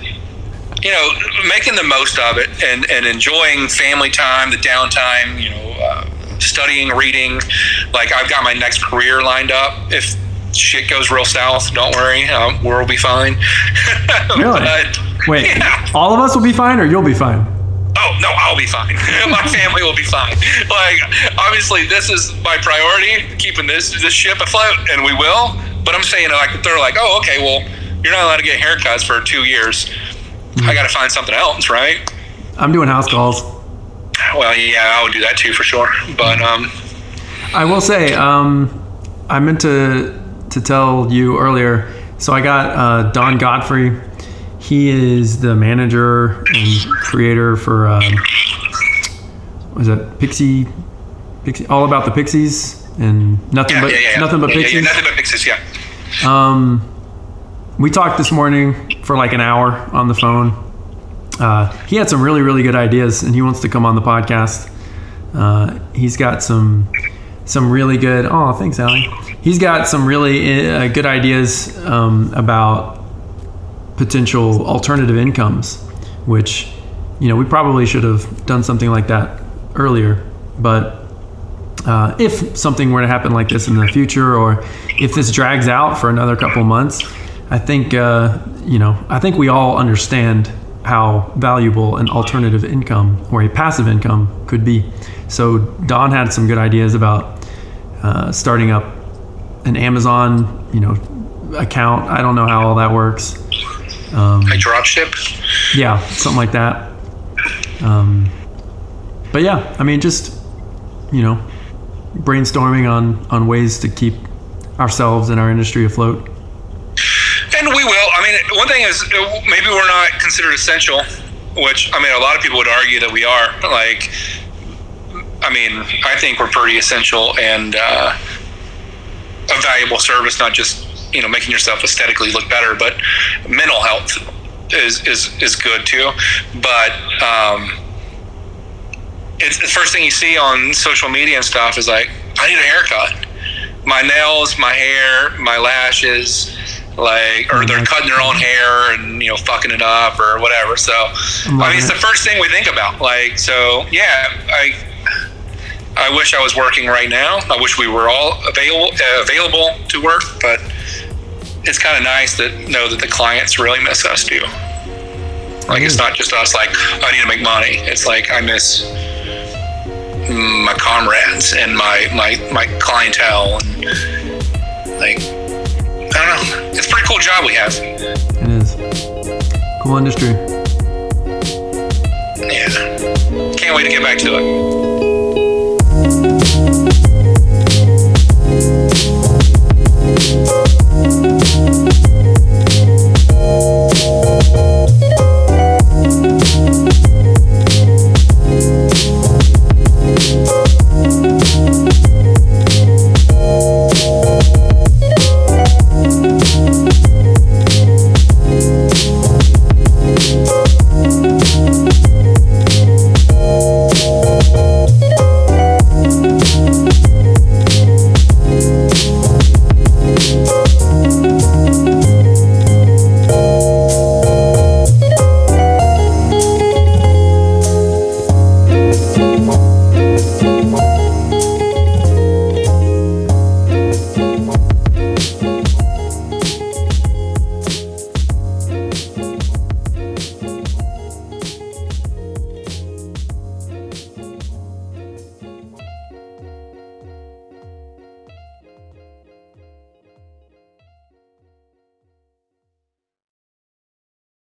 you know, making the most of it and enjoying family time, the downtime, you know, studying, reading. Like, I've got my next career lined up. If shit goes real south, don't worry, we'll be fine. Really? Wait, yeah. All of us will be fine, or you'll be fine? Oh, no, I'll be fine. My family will be fine. Like, obviously, this is my priority, keeping this ship afloat, and we will. But I'm saying, like, they're like, oh, okay, well, you're not allowed to get haircuts for 2 years. Mm-hmm. I got to find something else, right? I'm doing house calls. Well, yeah, I would do that too, for sure. But I will say, I meant to tell you earlier. So I got Don Godfrey. He is the manager and creator for what is that, Pixie, All About the Pixies and Nothing But Pixies. Yeah. We talked this morning for like an hour on the phone. He had some really, really good ideas, and he wants to come on the podcast. He's got some really good. Oh, thanks, Allie. He's got some really good ideas about potential alternative incomes, which, you know, we probably should have done something like that earlier. But if something were to happen like this in the future, or if this drags out for another couple months, I think I think we all understand how valuable an alternative income or a passive income could be. So Don had some good ideas about starting up an Amazon, account. I don't know how all that works. A dropship? Yeah, something like that. But yeah, I mean, just, brainstorming on ways to keep ourselves and our industry afloat. And we will. I mean, one thing is, maybe we're not considered essential, which, I mean, a lot of people would argue that we are. Like, I mean, I think we're pretty essential and a valuable service, not just, making yourself aesthetically look better, but mental health is good too. But it's the first thing you see on social media and stuff is like, I need a haircut. My nails, my hair, my lashes. Like, or they're cutting their own hair and fucking it up or whatever. So I mean, it's the first thing we think about. Like, so yeah, I wish I was working right now. I wish we were all available to work, but it's kind of nice to know that the clients really miss us too. Like, it's not just us. Like, I need to make money. It's like, I miss my comrades and my clientele, and like, I don't know. It's a pretty cool job we have. It is. Cool industry. Yeah. Can't wait to get back to it.